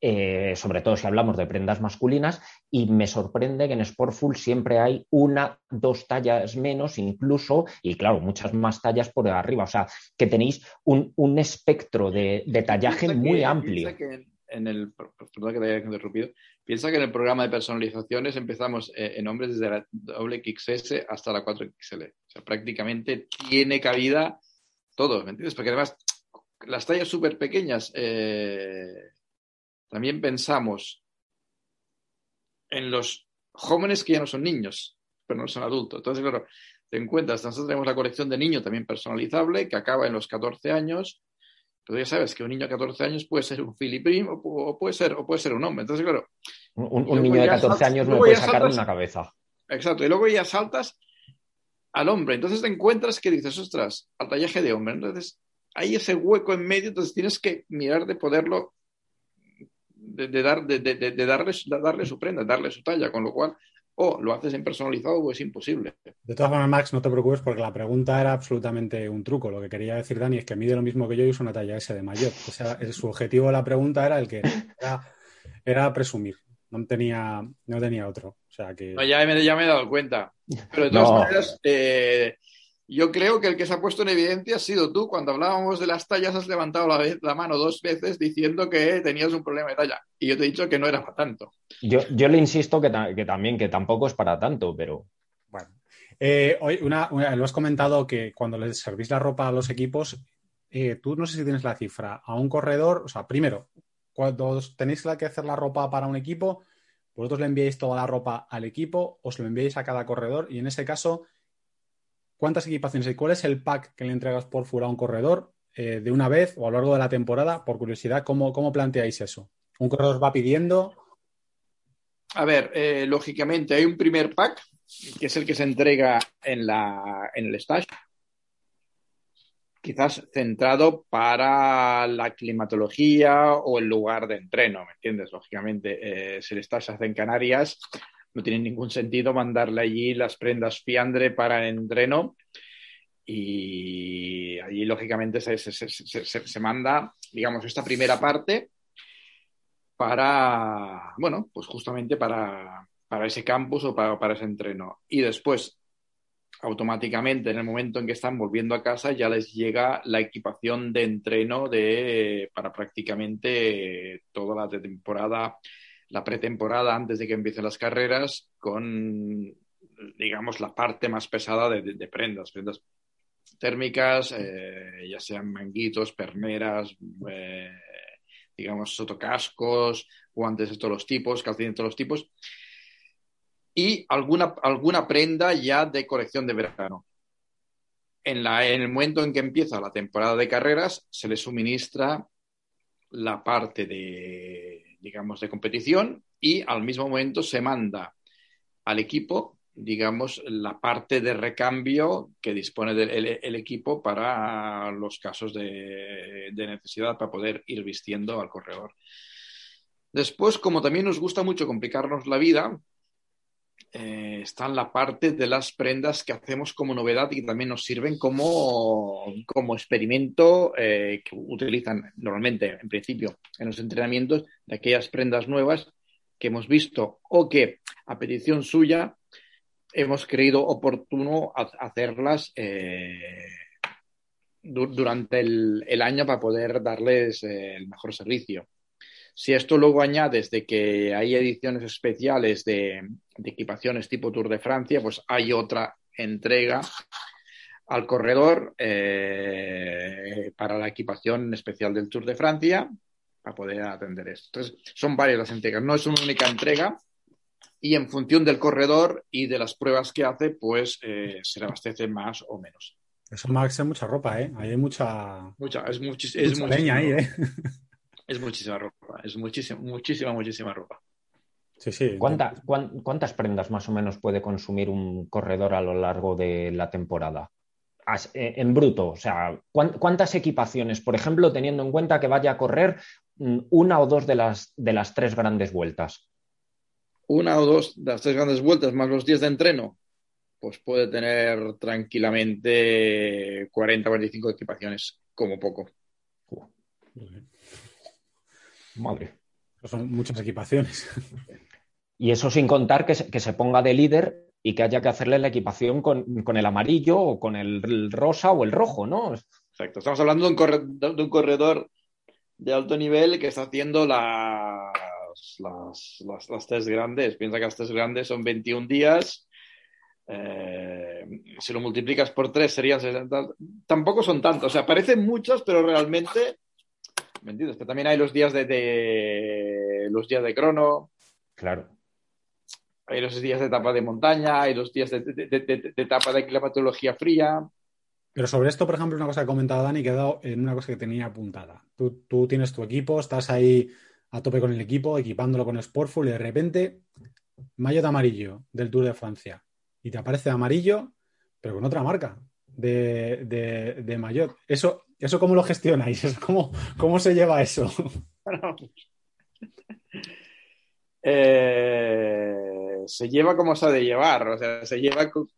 Eh, sobre todo si hablamos de prendas masculinas, y me sorprende que en Sportful siempre hay una, dos tallas menos incluso, y claro, muchas más tallas por arriba, o sea, que tenéis un, un espectro de, de tallaje piensa muy que, amplio. Piensa que en el, perdón que te haya interrumpido, piensa que en el programa de personalizaciones empezamos en hombres desde la doble equis ese hasta la cuatro equis ele, o sea, prácticamente tiene cabida todo, ¿me entiendes? Porque además las tallas súper pequeñas... Eh... También pensamos en los jóvenes que ya no son niños, pero no son adultos. Entonces, claro, te encuentras, nosotros tenemos la colección de niño también personalizable, que acaba en los catorce años, pero ya sabes que un niño de catorce años puede ser un filiprim o, o, puede, ser, o puede ser un hombre. Entonces, claro... Un, un niño de catorce años no puede sacar una cabeza. Exacto, y luego ya saltas al hombre. Entonces te encuentras que dices, ostras, al tallaje de hombre. Entonces, hay ese hueco en medio, entonces tienes que mirar de poderlo... De, de, dar, de, de, de darle, darle su prenda, darle su talla, con lo cual o oh, lo haces en personalizado o es imposible. De todas formas, Max, no te preocupes porque la pregunta era absolutamente un truco. Lo que quería decir Dani es que mide lo mismo que yo y uso una talla S de Maillot. O sea, el, su objetivo de la pregunta era el que era, era presumir. No tenía, no tenía otro. O sea que... No, ya, me, ya me he dado cuenta. Pero de todas no. maneras, eh, yo creo que el que se ha puesto en evidencia ha sido tú. Cuando hablábamos de las tallas, has levantado la, vez, la mano dos veces diciendo que tenías un problema de talla. Y yo te he dicho que no era para tanto. Yo, yo le insisto que, ta- que también, que tampoco es para tanto, pero... Bueno, eh, hoy una, una, lo has comentado que cuando les servís la ropa a los equipos, eh, tú no sé si tienes la cifra, a un corredor, o sea, primero, cuando tenéis que hacer la ropa para un equipo, vosotros le enviáis toda la ropa al equipo, os lo enviáis a cada corredor y en ese caso... ¿Cuántas equipaciones y cuál es el pack que le entregas por fuera a un corredor eh, de una vez o a lo largo de la temporada? Por curiosidad, ¿cómo, cómo planteáis eso? ¿Un corredor va pidiendo? A ver, eh, lógicamente hay un primer pack que es el que se entrega en, la, en el stage, quizás centrado para la climatología o el lugar de entreno, ¿me entiendes? Lógicamente, eh, si el stage se hace en Canarias... No tiene ningún sentido mandarle allí las prendas Fiandre para el entreno y allí, lógicamente, se, se, se, se, se manda, digamos, esta primera parte para, bueno, pues justamente para, para ese campus o para, para ese entreno. Y después, automáticamente, en el momento en que están volviendo a casa, ya les llega la equipación de entreno de, para prácticamente toda la temporada, la pretemporada antes de que empiecen las carreras con, digamos, la parte más pesada de, de, de prendas, prendas térmicas, eh, ya sean manguitos, perneras, eh, digamos, sotocascos, guantes de todos los tipos, calcetines de todos los tipos y alguna, alguna prenda ya de colección de verano. En, la, en el momento en que empieza la temporada de carreras, se le suministra la parte de, digamos, de competición, y al mismo momento se manda al equipo, digamos, la parte de recambio que dispone del el, el equipo para los casos de, de necesidad, para poder ir vistiendo al corredor. Después, como también nos gusta mucho complicarnos la vida, Eh, está en la parte de las prendas que hacemos como novedad y que también nos sirven como, como experimento, eh, que utilizan normalmente, en principio, en los entrenamientos, de aquellas prendas nuevas que hemos visto o que, a petición suya, hemos creído oportuno hacerlas eh, du- durante el, el año para poder darles eh, el mejor servicio. Si esto luego añades de que hay ediciones especiales de, de equipaciones tipo Tour de Francia, pues hay otra entrega al corredor eh, para la equipación especial del Tour de Francia para poder atender esto. Entonces, son varias las entregas, no es una única entrega, y en función del corredor y de las pruebas que hace, pues eh, se le abastece más o menos. Eso, Max, es mucha ropa, ¿eh? Ahí hay mucha... mucha es muchis- es mucha leña ahí, ¿eh? Es muchísima ropa, es muchísima, muchísima, muchísima ropa. Sí, sí. ¿Cuántas, cuan, ¿Cuántas prendas más o menos puede consumir un corredor a lo largo de la temporada? As, en bruto, o sea, ¿cuántas equipaciones, por ejemplo, teniendo en cuenta que vaya a correr una o dos de las, de las tres grandes vueltas? Una o dos de las tres grandes vueltas, más los días de entreno, pues puede tener tranquilamente cuarenta a cuarenta y cinco equipaciones, como poco. Uh, muy bien. Madre. Son muchas equipaciones. Y eso sin contar que se, que se ponga de líder y que haya que hacerle la equipación con, con el amarillo o con el, el rosa o el rojo, ¿no? Exacto. Estamos hablando de un corredor de, un corredor de alto nivel que está haciendo las, las, las, las tres grandes. Piensa que las tres grandes son veintiún días. Eh, si lo multiplicas por tres serían sesenta. Tampoco son tantos. O sea, parecen muchas, pero realmente... Mentiras, que también hay los días de, de los días de crono. Claro. Hay los días de etapa de montaña, hay los días de, de, de, de, de etapa de climatología fría. Pero sobre esto, por ejemplo, una cosa que comentaba Dani, que he dado en una cosa que tenía apuntada. Tú, tú tienes tu equipo, estás ahí a tope con el equipo, equipándolo con Sportful, y de repente, maillot de amarillo del Tour de Francia. Y te aparece amarillo, pero con otra marca de, de, de maillot. Eso. ¿Eso cómo lo gestionáis? ¿Cómo, cómo se lleva eso? Bueno, eh, se lleva como se ha de llevar, o sea, se lleva co-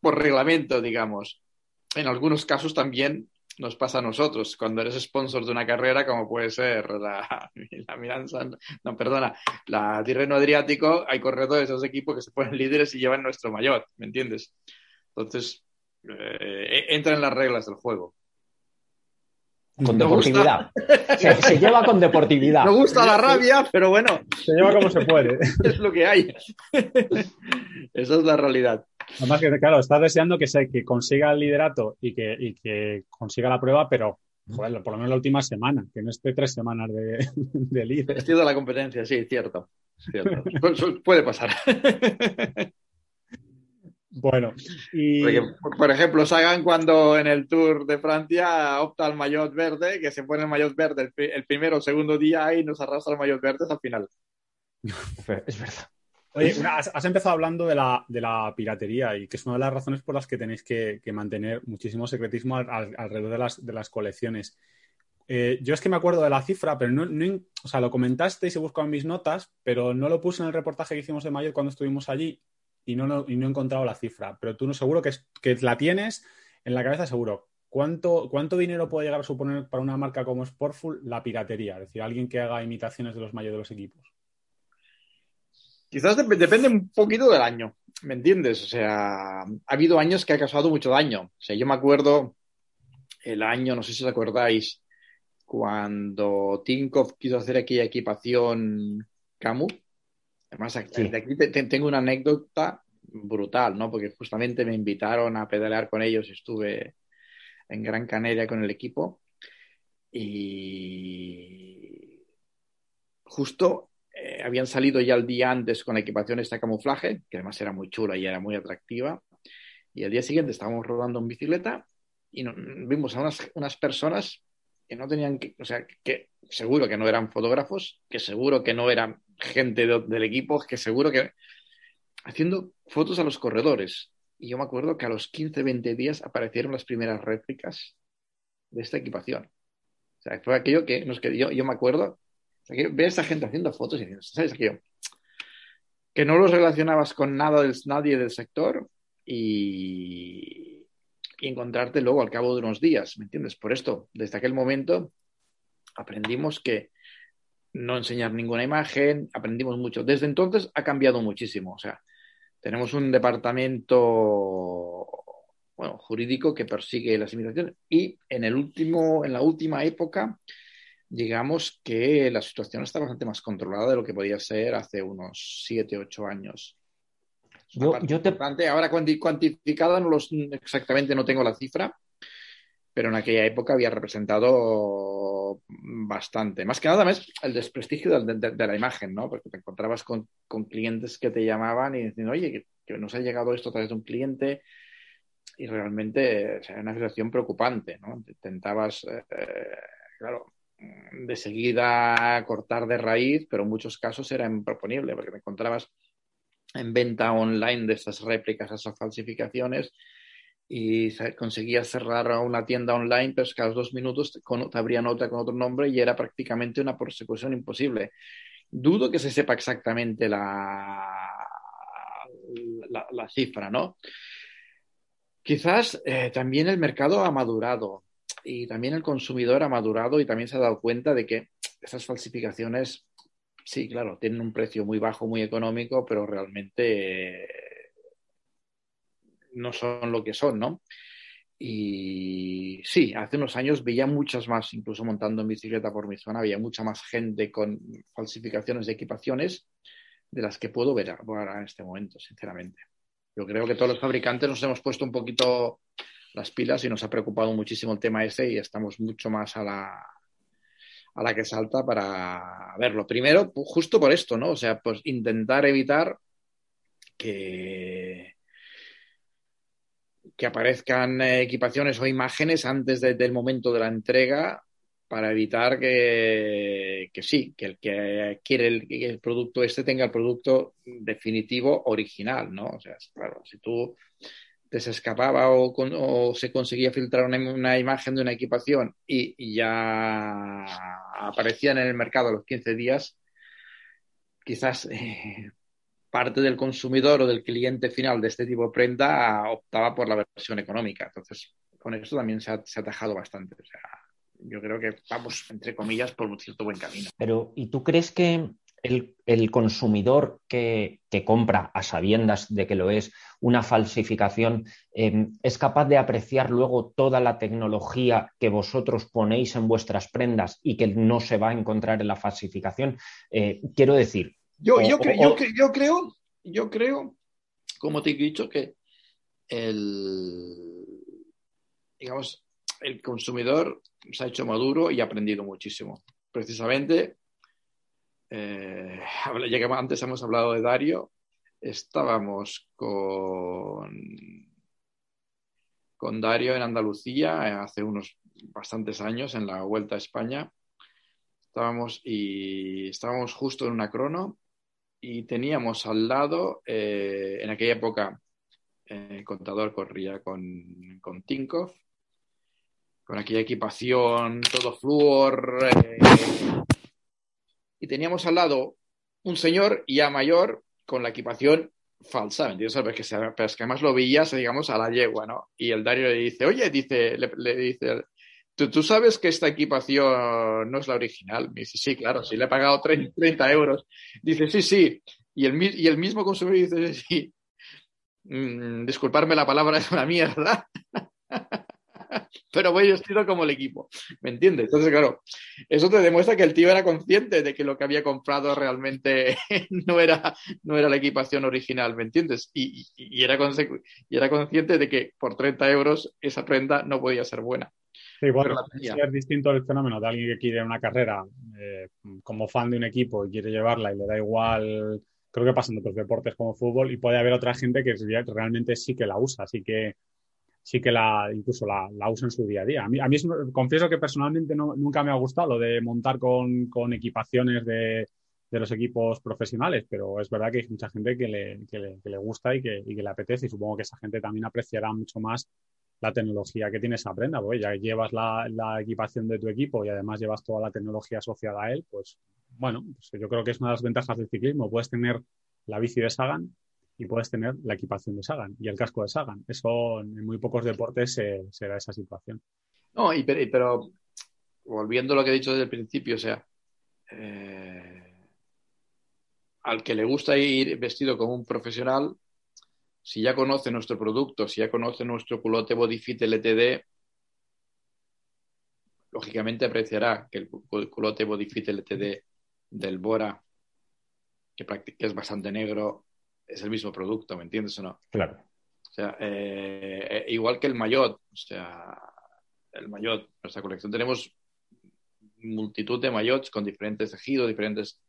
por reglamento, digamos. En algunos casos también nos pasa a nosotros, cuando eres sponsor de una carrera, como puede ser la, la Miranza, no, perdona, la Tirreno Adriático, hay corredores de esos equipos que se ponen líderes y llevan nuestro maillot, ¿me entiendes? Entonces, eh, entran las reglas del juego. Con deportividad. Se, se lleva con deportividad. Me gusta la rabia, pero bueno. Se lleva como se puede. Es lo que hay. Esa es la realidad. Además que, claro, estás deseando que, se, que consiga el liderato y que, y que consiga la prueba, pero joder, por lo menos la última semana, que no esté tres semanas de, de líder. Vestido de la competencia, sí, cierto. cierto. Puede pasar. Bueno, y... Porque, por ejemplo, Sagan, cuando en el Tour de Francia opta al maillot verde, que se pone el maillot verde el, el primero o segundo día y nos arrastra el maillot verde hasta el final. Es verdad. Oye, has empezado hablando de la, de la piratería, y que es una de las razones por las que tenéis que, que mantener muchísimo secretismo al, al, alrededor de las, de las colecciones. Eh, yo es que me acuerdo de la cifra, pero no, no, o sea, lo comentaste y se buscó en mis notas, pero no lo puse en el reportaje que hicimos de maillot cuando estuvimos allí. Y no, no, y no he encontrado la cifra, pero tú no, seguro que, es, que la tienes en la cabeza, seguro. ¿Cuánto, ¿Cuánto dinero puede llegar a suponer para una marca como Sportful la piratería? Es decir, alguien que haga imitaciones de los mayores de los equipos. Quizás dep- depende un poquito del año, ¿me entiendes? O sea, ha habido años que ha causado mucho daño. O sea, yo me acuerdo el año, no sé si os acordáis, cuando Tinkoff quiso hacer aquella equipación Camu. Además, aquí, sí. de aquí te, te, tengo una anécdota brutal, ¿no? Porque justamente me invitaron a pedalear con ellos y estuve en Gran Canaria con el equipo. Y justo eh, habían salido ya el día antes con la equipación esta camuflaje, que además era muy chula y era muy atractiva. Y al día siguiente estábamos rodando en bicicleta y no, vimos a unas, unas personas que no tenían que, o sea, que seguro que no eran fotógrafos, que seguro que no eran gente de, del equipo, que seguro que... haciendo fotos a los corredores. Y yo me acuerdo que a los quince, veinte días aparecieron las primeras réplicas de esta equipación. O sea, fue aquello que nos quedó, yo, yo me acuerdo, o sea, que ve a esta gente haciendo fotos y diciendo, ¿sabes aquello? Que no los relacionabas con nada del, nadie del sector y, y encontrarte luego al cabo de unos días, ¿me entiendes? Por esto, desde aquel momento aprendimos que no enseñar ninguna imagen, aprendimos mucho. Desde entonces ha cambiado muchísimo, o sea, tenemos un departamento, bueno, jurídico que persigue las imitaciones y en el último, en la última época, digamos que la situación está bastante más controlada de lo que podía ser hace unos siete, ocho años. Yo, yo te... Ahora cuantificada no los, exactamente no tengo la cifra, pero en aquella época había representado bastante. Más que nada más el desprestigio de, de, de la imagen, ¿no? Porque te encontrabas con, con clientes que te llamaban y decían, oye, que, que nos ha llegado esto a través de un cliente, y realmente, o sea, era una situación preocupante, ¿no? Intentabas, eh, claro, de seguida cortar de raíz, pero en muchos casos era improponible, porque te encontrabas en venta online de estas réplicas, esas falsificaciones, y conseguías cerrar una tienda online, pero cada dos minutos te abrían otra con otro nombre y era prácticamente una persecución imposible. Dudo que se sepa exactamente la, la, la cifra, ¿no? Quizás eh, también el mercado ha madurado y también el consumidor ha madurado y también se ha dado cuenta de que esas falsificaciones, sí, claro, tienen un precio muy bajo, muy económico, pero realmente... Eh, no son lo que son, ¿no? Y sí, hace unos años veía muchas más, incluso montando en bicicleta por mi zona, había mucha más gente con falsificaciones de equipaciones de las que puedo ver ahora en este momento, sinceramente. Yo creo que todos los fabricantes nos hemos puesto un poquito las pilas y nos ha preocupado muchísimo el tema ese y estamos mucho más a la, a la que salta para verlo. Primero, justo por esto, ¿no? O sea, pues intentar evitar que... que aparezcan equipaciones o imágenes antes de, del momento de la entrega para evitar que, que sí, que el que quiere el, que el producto este tenga el producto definitivo original, ¿no? O sea, claro, si tú te se escapaba o, con, o se conseguía filtrar una, una imagen de una equipación y, y ya aparecían en el mercado a los quince días, quizás... Eh, parte del consumidor o del cliente final de este tipo de prenda optaba por la versión económica. Entonces, con esto también se ha, se ha atajado bastante. O sea, yo creo que vamos, entre comillas, por un cierto buen camino. Pero, ¿y tú crees que el, el consumidor que, que compra a sabiendas de que lo es una falsificación eh, es capaz de apreciar luego toda la tecnología que vosotros ponéis en vuestras prendas y que no se va a encontrar en la falsificación? Eh, quiero decir... Yo, yo, cre- yo, cre- yo creo, yo creo, como te he dicho, que el, digamos, el consumidor se ha hecho maduro y ha aprendido muchísimo. Precisamente, eh, ya que antes hemos hablado de Darío, estábamos con, con Darío en Andalucía hace unos bastantes años en la Vuelta a España. Estábamos y estábamos justo en una crono. Y teníamos al lado, eh, en aquella época, eh, Contador corría con, con Tinkoff, con aquella equipación, todo flúor. Eh, y teníamos al lado un señor ya mayor con la equipación falsa, ¿me entiendes? Pero es que, se, pero es que además lo veías, digamos, a la yegua, ¿no? Y el Darío le dice, oye, dice, le, le dice... ¿Tú, ¿Tú sabes que esta equipación no es la original? Me dice, sí, claro, sí, le he pagado treinta euros. Dice, sí, sí. Y el, y el mismo consumidor dice, sí, mm, disculparme la palabra, es una mierda. Pero voy vestido como el equipo, ¿me entiendes? Entonces, claro, eso te demuestra que el tío era consciente de que lo que había comprado realmente no era, no era la equipación original, ¿me entiendes? Y, y, y, era consecu- y era consciente de que por treinta euros esa prenda no podía ser buena. Sí, bueno, es distinto el fenómeno de alguien que quiere una carrera eh, como fan de un equipo y quiere llevarla y le da igual, creo que pasa en otros deportes como fútbol y puede haber otra gente que realmente sí que la usa, así que sí que la incluso la, la uso en su día a día. A mí, a mí es, confieso que personalmente no, nunca me ha gustado lo de montar con, con equipaciones de, de los equipos profesionales, pero es verdad que hay mucha gente que le, que le, que le gusta y que, y que le apetece, y supongo que esa gente también apreciará mucho más la tecnología que tiene esa prenda, porque ya llevas la, la equipación de tu equipo y además llevas toda la tecnología asociada a él, pues bueno, pues yo creo que es una de las ventajas del ciclismo. Puedes tener la bici de Sagan y puedes tener la equipación de Sagan y el casco de Sagan. Eso en muy pocos deportes se, se da esa situación. No, y, pero, pero volviendo a lo que he dicho desde el principio, o sea, eh, al que le gusta ir vestido como un profesional, si ya conoce nuestro producto, si ya conoce nuestro culote Bodyfit L T D, lógicamente apreciará que el culote Bodyfit L T D del Bora, que, que es bastante negro, es el mismo producto, ¿me entiendes o no? Claro. O sea, eh, igual que el Maillot, o sea, el Maillot, nuestra colección, tenemos multitud de Maillots con diferentes tejidos, diferentes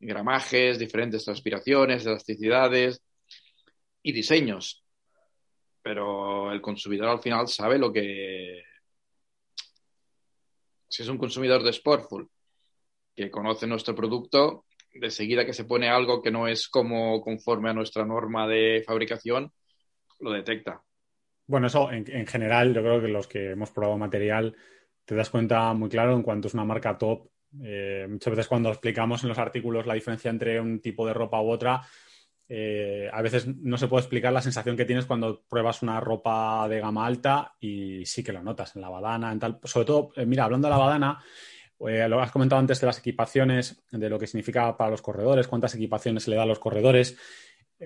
gramajes, diferentes transpiraciones, elasticidades y diseños, pero el consumidor al final sabe lo que... Si es un consumidor de Sportful que conoce nuestro producto, de seguida que se pone algo que no es como conforme a nuestra norma de fabricación, lo detecta. Bueno, eso en, en general, yo creo que los que hemos probado material te das cuenta muy claro en cuanto es una marca top. Eh, muchas veces cuando explicamos en los artículos la diferencia entre un tipo de ropa u otra, Eh, a veces no se puede explicar la sensación que tienes cuando pruebas una ropa de gama alta, y sí que lo notas en la badana, en tal. Sobre todo, eh, mira, hablando de la badana, eh, lo has comentado antes de las equipaciones, de lo que significa para los corredores, cuántas equipaciones se le da a los corredores.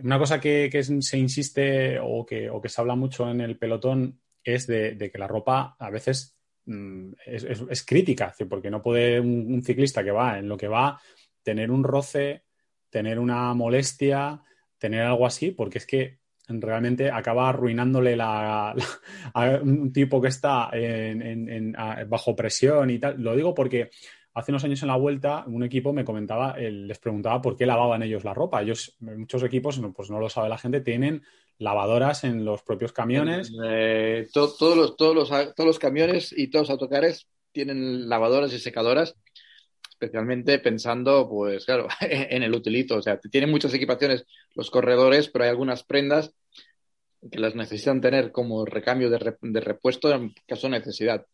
Una cosa que, que se insiste o que, o que se habla mucho en el pelotón es de, de que la ropa a veces mm, es, es, es crítica, porque no puede un, un ciclista que va en lo que va tener un roce, tener una molestia, tener algo así, porque es que realmente acaba arruinándole la, la, a un tipo que está en, en, en, a, bajo presión y tal. Lo digo porque hace unos años en la Vuelta un equipo me comentaba, el, les preguntaba por qué lavaban ellos la ropa. Ellos, muchos equipos, pues no lo sabe la gente, tienen lavadoras en los propios camiones. Eh, to, todos, los, todos, los, todos los camiones y todos los autocares tienen lavadoras y secadoras, especialmente pensando, pues claro, en el utilito. O sea, tienen muchas equipaciones los corredores, pero hay algunas prendas que las necesitan tener como recambio de, rep- de repuesto en caso de necesidad.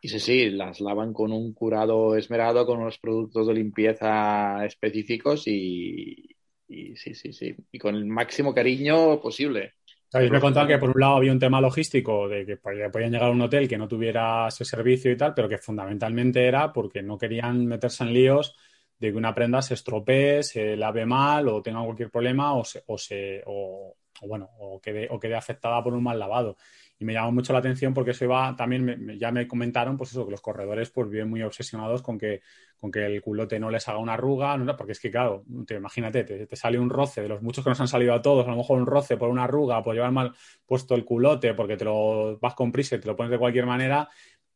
Y sí, sí, las lavan con un curado esmerado, con unos productos de limpieza específicos y, y sí, sí, sí, y con el máximo cariño posible. Habéis me contado que por un lado había un tema logístico de que podían llegar a un hotel que no tuviera ese servicio y tal, pero que fundamentalmente era porque no querían meterse en líos de que una prenda se estropee, se lave mal o tenga cualquier problema o se, o se o, o bueno, o quede, o quede afectada por un mal lavado. Y me llamó mucho la atención porque eso iba, también me, ya me comentaron, pues eso, que los corredores pues viven muy obsesionados con que, con que el culote no les haga una arruga, ¿no? Porque es que, claro, te, imagínate, te, te sale un roce, de los muchos que nos han salido a todos, a lo mejor un roce por una arruga, por llevar mal puesto el culote, porque te lo vas con prisa y te lo pones de cualquier manera,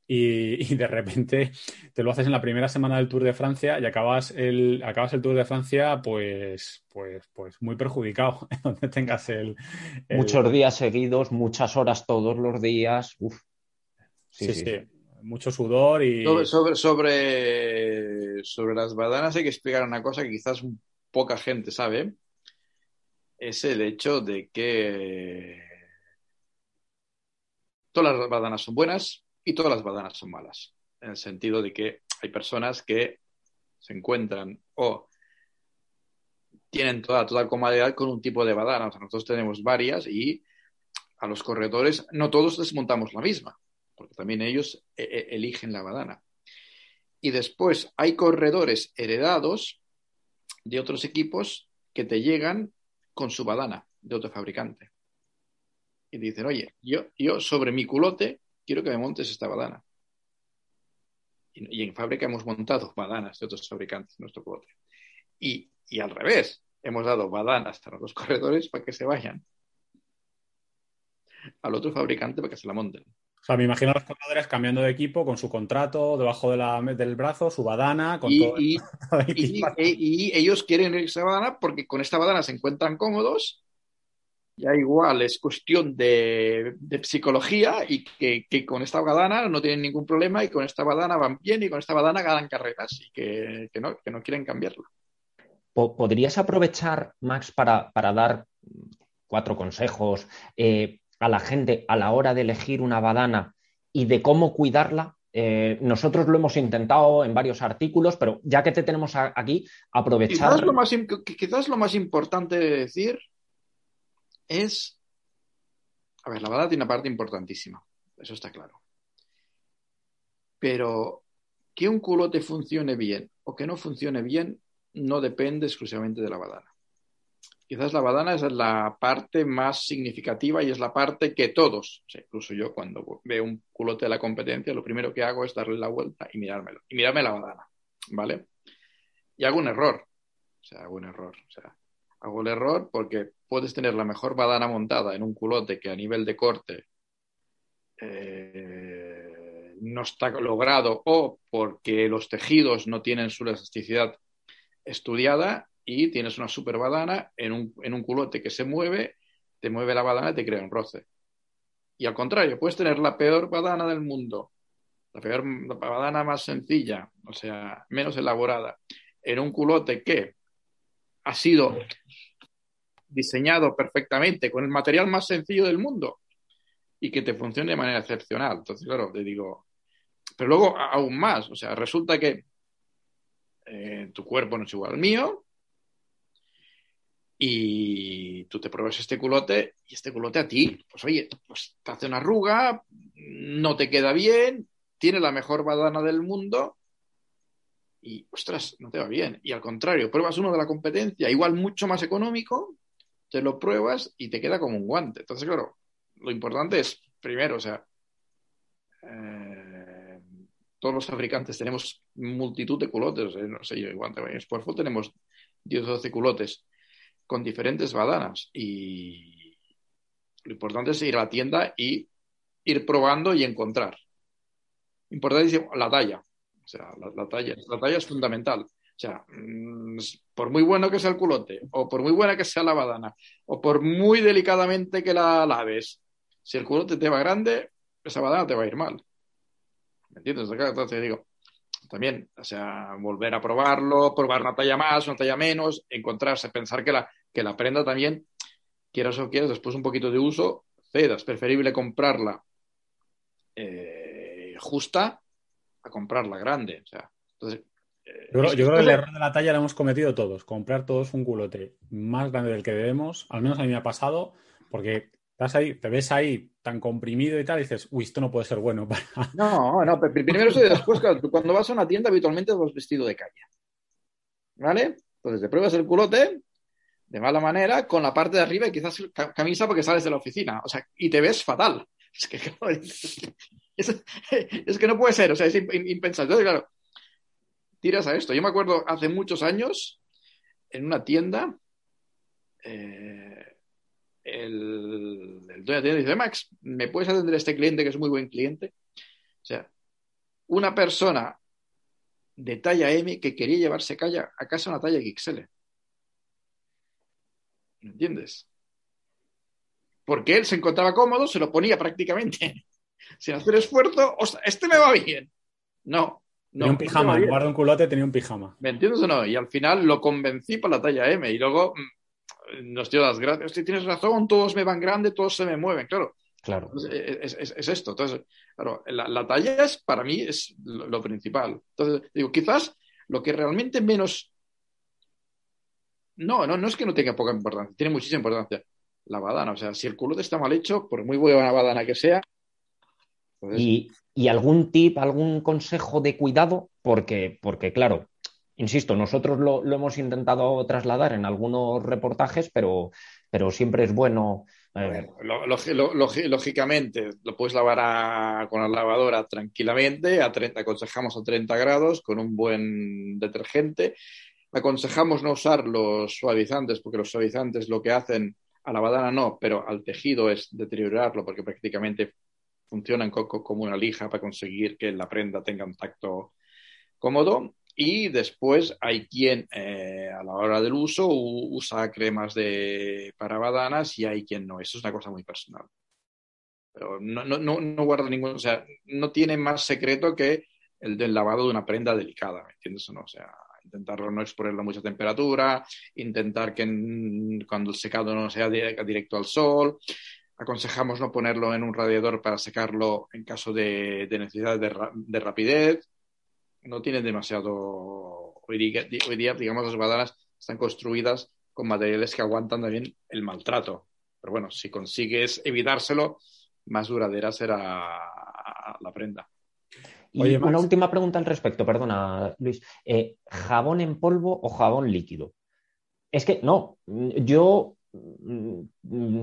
y, y de repente te lo haces en la primera semana del Tour de Francia y acabas el, acabas el Tour de Francia pues, pues, pues muy perjudicado donde tengas el, el... Muchos días seguidos, muchas horas todos los días. Uf. Sí, sí, sí, sí, mucho sudor y... Sobre, sobre, sobre las badanas hay que explicar una cosa que quizás poca gente sabe. Es el hecho de que todas las badanas son buenas y todas las badanas son malas, en el sentido de que hay personas que se encuentran o tienen toda, toda comodidad con un tipo de badana. O sea, nosotros tenemos varias y a los corredores no todos les montamos la misma, porque también ellos e- e- eligen la badana. Y después hay corredores heredados de otros equipos que te llegan con su badana de otro fabricante. Y dicen, oye, yo, yo sobre mi culote quiero que me montes esta badana. Y, y en fábrica hemos montado badanas de otros fabricantes en nuestro culote. Y, y al revés, hemos dado badanas a los corredores para que se vayan al otro fabricante para que se la monten. O sea, me imagino a los corredores cambiando de equipo con su contrato debajo de la, del brazo, su badana. Con y, todo y, el... y, y, y ellos quieren esa badana porque con esta badana se encuentran cómodos Ya igual, es cuestión de, de psicología y que, que con esta badana no tienen ningún problema y con esta badana van bien y con esta badana ganan carreras y que, que, no, que no quieren cambiarlo. ¿Podrías aprovechar, Max, para, para dar cuatro consejos eh, a la gente a la hora de elegir una badana y de cómo cuidarla? Eh, nosotros lo hemos intentado en varios artículos, pero ya que te tenemos a, aquí, aprovechar... Quizás lo más, quizás lo más importante de decir... es, a ver, la badana tiene una parte importantísima, eso está claro, pero que un culote funcione bien o que no funcione bien no depende exclusivamente de la badana. Quizás la badana es la parte más significativa y es la parte que todos, o sea, incluso yo cuando veo un culote de la competencia, lo primero que hago es darle la vuelta y mirármelo, y mirarme la badana, ¿vale? Y hago un error, o sea, hago un error, o sea, hago el error porque puedes tener la mejor badana montada en un culote que a nivel de corte eh, no está logrado o porque los tejidos no tienen su elasticidad estudiada y tienes una super badana en un, en un culote que se mueve, te mueve la badana y te crea un roce. Y al contrario, puedes tener la peor badana del mundo, la peor la badana más sencilla, o sea, menos elaborada, en un culote que ha sido diseñado perfectamente con el material más sencillo del mundo y que te funcione de manera excepcional. Entonces, claro, te digo... Pero luego, aún más, o sea, resulta que eh, tu cuerpo no es igual al mío y tú te pruebas este culote y este culote a ti, pues oye, pues te hace una arruga, no te queda bien, tiene la mejor badana del mundo... y, ostras, no te va bien. Y al contrario, pruebas uno de la competencia, igual mucho más económico, te lo pruebas y te queda como un guante. Entonces, claro, lo importante es, primero, o sea, eh, todos los fabricantes tenemos multitud de culotes. O sea, no sé yo, igual en Sportful tenemos diez o doce culotes con diferentes badanas. Y lo importante es ir a la tienda y ir probando y encontrar. Importante es la talla. O sea, la, la, talla, la talla es fundamental. O sea, mmm, por muy bueno que sea el culote, o por muy buena que sea la badana, o por muy delicadamente que la laves, si el culote te va grande, esa badana te va a ir mal. ¿Me entiendes? Entonces digo, también, o sea, volver a probarlo, probar una talla más, una talla menos, encontrarse, pensar que la, que la prenda también, quieras o quieras, después un poquito de uso, ceda. Es preferible comprarla eh, justa a comprarla grande, o sea, entonces... Eh, yo, creo, yo creo que el error de la talla lo hemos cometido todos, comprar todos un culote más grande del que debemos, al menos a mí me ha pasado, porque estás ahí, te ves ahí tan comprimido y tal, y dices, uy, esto no puede ser bueno para... No, no, primero eso y después, claro, tú cuando vas a una tienda habitualmente vas vestido de calle, ¿vale? Entonces te pruebas el culote, de mala manera, con la parte de arriba y quizás camisa porque sales de la oficina, o sea, y te ves fatal. Es que, claro, es, es que no puede ser, o sea, es impensable. Entonces, claro, tiras a esto. Yo me acuerdo hace muchos años, en una tienda, eh, el, el dueño de la tienda dice, Max, ¿me puedes atender a este cliente que es muy buen cliente? O sea, una persona de talla M que quería llevarse a casa una talla equis ele. ¿Me entiendes? Porque él se encontraba cómodo, se lo ponía prácticamente sin hacer esfuerzo. O sea, este me va bien. No, no. Tenía un pijama, en lugar de un culote tenía un pijama. ¿Me entiendes o no? Y al final lo convencí para la talla M y luego nos dio las gracias. Si tienes razón, todos me van grande, todos se me mueven, claro. Claro. Es, es, es esto. Entonces, claro, la, la talla es, para mí es lo, lo principal. Entonces, digo, quizás lo que realmente menos... No, no, no es que no tenga poca importancia, tiene muchísima importancia. La badana, o sea, si el culote está mal hecho, por muy buena badana que sea... Pues... ¿Y, ¿Y algún tip, algún consejo de cuidado? Porque, porque claro, insisto, nosotros lo, lo hemos intentado trasladar en algunos reportajes, pero, pero siempre es bueno... Eh... Bueno, lo, lo, lo, lo, lógicamente, lo puedes lavar a, con la lavadora tranquilamente, a treinta, aconsejamos a treinta grados, con un buen detergente. Aconsejamos no usar los suavizantes, porque los suavizantes lo que hacen... A la badana no, pero al tejido es deteriorarlo porque prácticamente funcionan co- co- como una lija para conseguir que la prenda tenga un tacto cómodo. Y después hay quien eh, a la hora del uso usa cremas de para badanas y hay quien no. Eso es una cosa muy personal. Pero no, no, no, no guarda ningún... O sea, no tiene más secreto que el del lavado de una prenda delicada, ¿me entiendes o no? O sea, intentar no exponerla a mucha temperatura, intentar que en, cuando el secado no sea directo al sol. Aconsejamos no ponerlo en un radiador para secarlo en caso de, de necesidad de, ra, de rapidez. No tiene demasiado... Hoy día, hoy día, digamos, las badanas están construidas con materiales que aguantan también el maltrato. Pero bueno, si consigues evitárselo, más duradera será la prenda. Y Oye, una Max. última pregunta al respecto, perdona, Luis. Eh, ¿Jabón en polvo o jabón líquido? Es que no, yo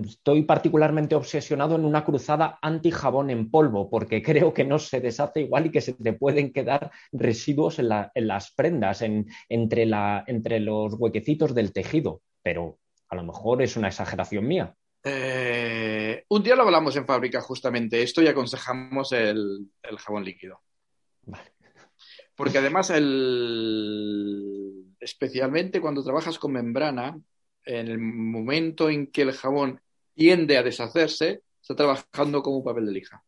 estoy particularmente obsesionado en una cruzada anti-jabón en polvo, porque creo que no se deshace igual y que se te pueden quedar residuos en, la, en las prendas, en, entre, la, entre los huequecitos del tejido. Pero a lo mejor es una exageración mía. Eh, un día lo hablamos en fábrica justamente esto y aconsejamos el, el jabón líquido. Vale. Porque además, el... especialmente cuando trabajas con membrana, en el momento en que el jabón tiende a deshacerse, está trabajando como un papel de lija.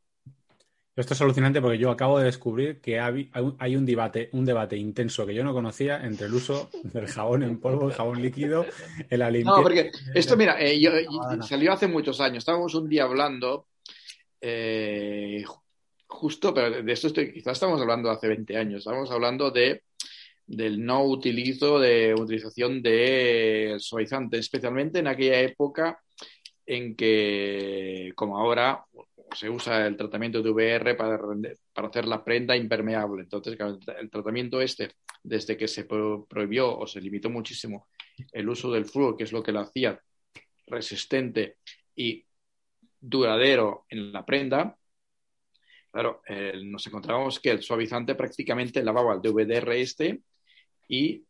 Esto es alucinante porque yo acabo de descubrir que hay un debate, un debate intenso que yo no conocía entre el uso del jabón en polvo, el jabón líquido, el limpieza. No, porque esto, mira, eh, yo, no, no. salió hace muchos años. Estábamos un día hablando, eh, justo, pero de esto estoy, quizás estamos hablando hace veinte años. Estábamos hablando de del no utilizo, de utilización de suavizante, especialmente en aquella época en que, como ahora, se usa el tratamiento de D V R para, para hacer la prenda impermeable. Entonces, el tratamiento este, desde que se pro, prohibió o se limitó muchísimo el uso del flúor, que es lo que lo hacía resistente y duradero en la prenda, claro, eh, nos encontrábamos que el suavizante prácticamente lavaba el D V R este y,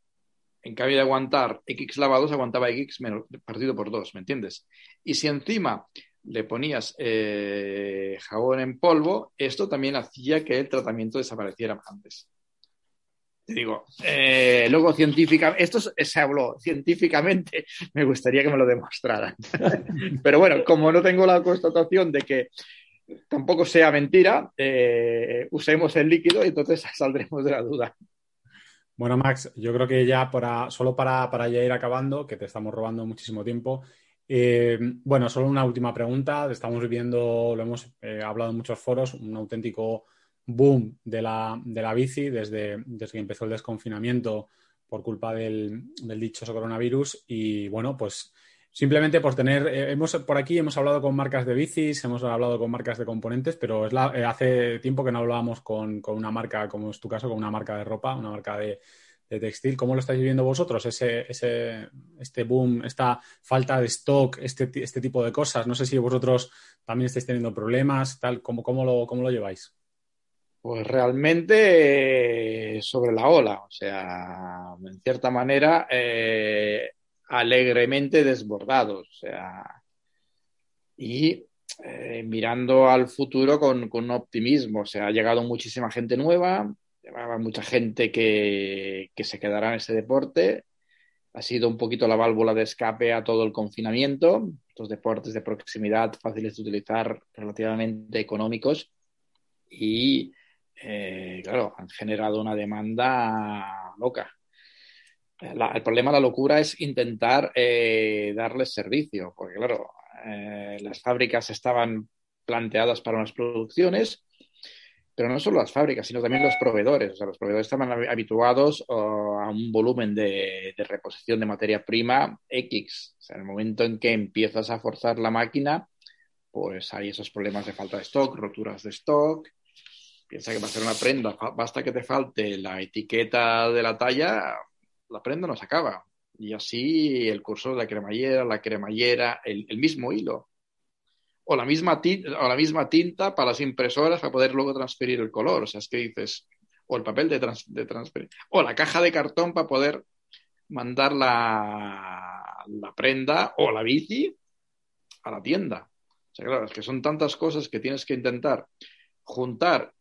en cambio de aguantar X lavados, aguantaba X menos, partido por dos, ¿me entiendes? Y si encima le ponías eh, jabón en polvo, esto también hacía que el tratamiento desapareciera antes. Te digo, eh, luego científicamente, esto se habló científicamente, me gustaría que me lo demostraran. Pero bueno, como no tengo la constatación de que tampoco sea mentira, eh, usemos el líquido y entonces saldremos de la duda. Bueno, Max, yo creo que ya para, solo para, para ya ir acabando, que te estamos robando muchísimo tiempo. Eh, bueno, solo una última pregunta. Estamos viviendo, lo hemos eh, hablado en muchos foros, un auténtico boom de la, de la bici desde, desde que empezó el desconfinamiento por culpa del, del dichoso coronavirus. Y bueno, pues simplemente por tener, eh, hemos por aquí hemos hablado con marcas de bicis, hemos hablado con marcas de componentes, pero es la, eh, hace tiempo que no hablábamos con, con una marca, como es tu caso, con una marca de ropa, una marca de de textil. ¿Cómo lo estáis viviendo vosotros? Ese, ese, este boom, esta falta de stock, este, este tipo de cosas. No sé si vosotros también estáis teniendo problemas, tal, ¿cómo, cómo, lo, cómo lo lleváis? Pues realmente sobre la ola, o sea, en cierta manera eh, alegremente desbordados, o sea, y eh, mirando al futuro con, con optimismo, o sea, ha llegado muchísima gente nueva. Llevaba mucha gente que, que se quedará en ese deporte. Ha sido un poquito la válvula de escape a todo el confinamiento. Estos deportes de proximidad, fáciles de utilizar, relativamente económicos. Y, eh, claro, han generado una demanda loca. La, el problema de la locura es intentar eh, darles servicio. Porque, claro, eh, las fábricas estaban planteadas para unas producciones. Pero no solo las fábricas, sino también los proveedores. O sea, los proveedores estaban habituados oh, a un volumen de, de reposición de materia prima X. O sea, en el momento en que empiezas a forzar la máquina, pues hay esos problemas de falta de stock, roturas de stock. Piensa que va a ser una prenda. Basta que te falte la etiqueta de la talla, la prenda no se acaba. Y así el cursor de la cremallera, la cremallera, el, el mismo hilo. O la, misma tinta, o la misma tinta para las impresoras para poder luego transferir el color. O sea, es que dices, o el papel de, trans, de transferir, o la caja de cartón para poder mandar la, la prenda o la bici a la tienda. O sea, claro, es que son tantas cosas que tienes que intentar juntar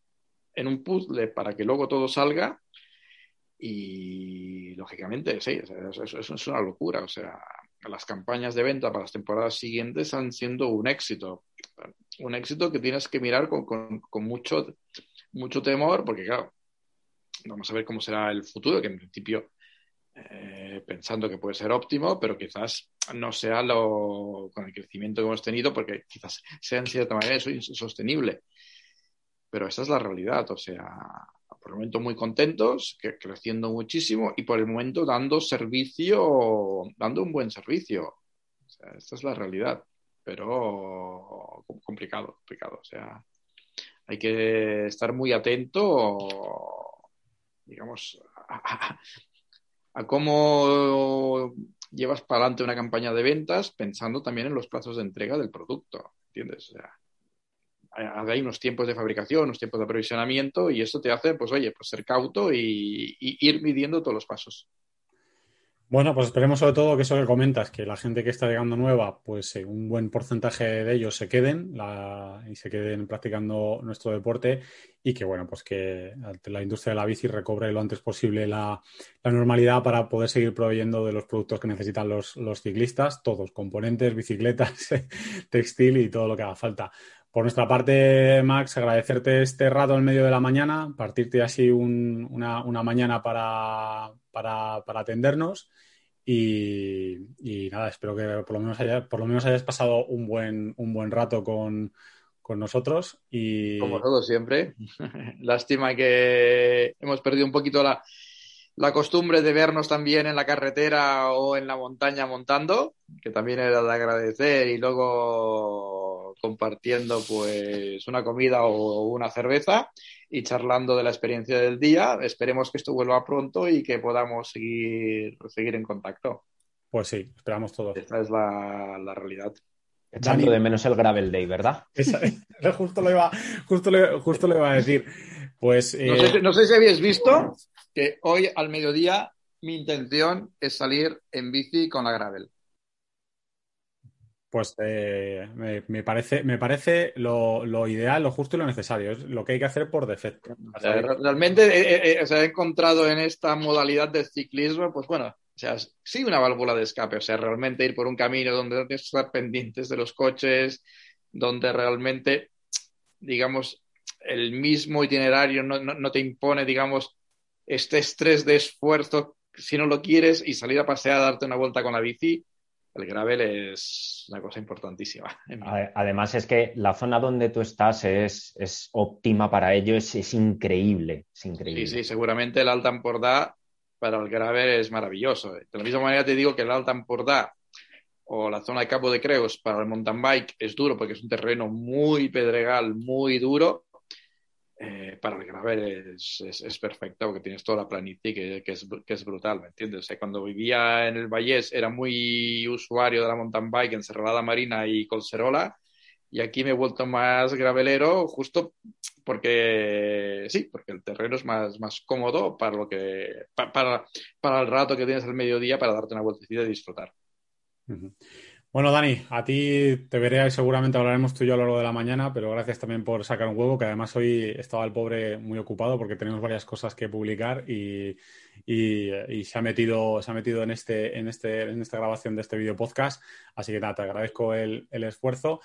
en un puzzle para que luego todo salga. Y lógicamente, sí, es, es, es una locura. O sea, las campañas de venta para las temporadas siguientes han sido un éxito. Un éxito que tienes que mirar con, con, con mucho, mucho temor, porque claro, vamos a ver cómo será el futuro, que en principio, eh, pensando que puede ser óptimo, pero quizás no sea lo con el crecimiento que hemos tenido, porque quizás sea en cierta manera eso insostenible. Pero esa es la realidad, o sea... Por el momento muy contentos, que, creciendo muchísimo, y por el momento dando servicio, dando un buen servicio. O sea, esta es la realidad, pero complicado, complicado. O sea, hay que estar muy atento, digamos, a, a, a cómo llevas para adelante una campaña de ventas, pensando también en los plazos de entrega del producto, ¿entiendes? O sea, hay unos tiempos de fabricación, unos tiempos de aprovisionamiento, y esto te hace, pues oye, pues ser cauto y, y ir midiendo todos los pasos. Bueno, pues esperemos sobre todo que eso que comentas, que la gente que está llegando nueva, pues eh, un buen porcentaje de ellos se queden la, y se queden practicando nuestro deporte, y que bueno, pues que la industria de la bici recobre lo antes posible la, la normalidad para poder seguir proveyendo de los productos que necesitan los, los ciclistas, todos, componentes, bicicletas, textil y todo lo que haga falta. Por nuestra parte, Max, agradecerte este rato en medio de la mañana, partirte así un, una, una mañana para, para, para atendernos y, y nada, espero que por lo menos, haya, por lo menos hayas pasado un buen, un buen rato con, con nosotros. Y... Como todo siempre. Lástima que hemos perdido un poquito la, la costumbre de vernos también en la carretera o en la montaña montando, que también era de agradecer, y luego... compartiendo pues una comida o una cerveza y charlando de la experiencia del día. Esperemos que esto vuelva pronto y que podamos seguir, seguir en contacto. Pues sí, esperamos todos. Esta es la, la realidad. Echando Dani, de menos el Gravel Day, ¿verdad? Esa, justo, lo iba, justo, lo, justo lo iba a decir. Pues, eh... no, sé, no sé si habéis visto que hoy al mediodía mi intención es salir en bici con la Gravel. Pues eh, me, me parece, me parece lo, lo ideal, lo justo y lo necesario. Es lo que hay que hacer por defecto. O sea, realmente eh, eh, o sea, he encontrado en esta modalidad de ciclismo, pues bueno, o sea, sí una válvula de escape. O sea, realmente ir por un camino donde no tienes que estar pendientes de los coches, donde realmente, digamos, el mismo itinerario no, no, no te impone, digamos, este estrés de esfuerzo si no lo quieres, y salir a pasear, darte una vuelta con la bici. El gravel es una cosa importantísima. Además es que la zona donde tú estás es, es óptima para ello, es, es increíble, es increíble. Sí, sí, seguramente el Alt Empordà para el gravel es maravilloso. De la misma manera te digo que el Alt Empordà o la zona de Cabo de Creos para el mountain bike es duro, porque es un terreno muy pedregal, muy duro. Eh, para el gravel es, es, es perfecto, porque tienes toda la planicie que, que, es, que es brutal, ¿me entiendes? O sea, cuando vivía en el Vallès era muy usuario de la mountain bike en Serralada Marina y Collserola, y aquí me he vuelto más gravelero justo porque sí, porque el terreno es más, más cómodo para, lo que, pa, para, para el rato que tienes al mediodía para darte una vueltecita y disfrutar. Uh-huh. Bueno, Dani, a ti te veré, seguramente hablaremos tú y yo a lo largo de la mañana, pero gracias también por sacar un huevo, que además hoy estaba el pobre muy ocupado porque tenemos varias cosas que publicar y, y, y se ha metido, se ha metido en, este, en, este, en esta grabación de este video podcast. Así que nada, te agradezco el, el esfuerzo.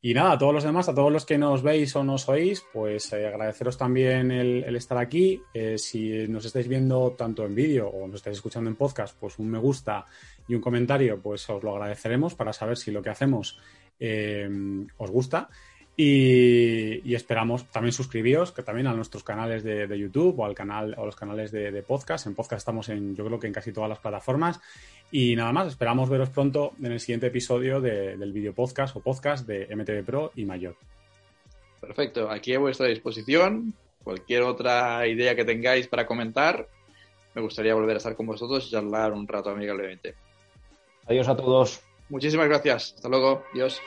Y nada, a todos los demás, a todos los que nos veis o nos oís, pues eh, agradeceros también el, el estar aquí. Eh, si nos estáis viendo tanto en vídeo o nos estáis escuchando en podcast, pues un me gusta y un comentario, pues os lo agradeceremos para saber si lo que hacemos eh, os gusta. Y, y esperamos también suscribiros, que también a nuestros canales de, de YouTube o al canal o los canales de, de podcast. En podcast estamos en, yo creo que en casi todas las plataformas. Y nada más, esperamos veros pronto en el siguiente episodio de, del video podcast o podcast de M T B Pro y Maillot. Perfecto, aquí a vuestra disposición. Cualquier otra idea que tengáis para comentar, me gustaría volver a estar con vosotros y charlar un rato amigablemente. Adiós a todos. Muchísimas gracias. Hasta luego. Adiós.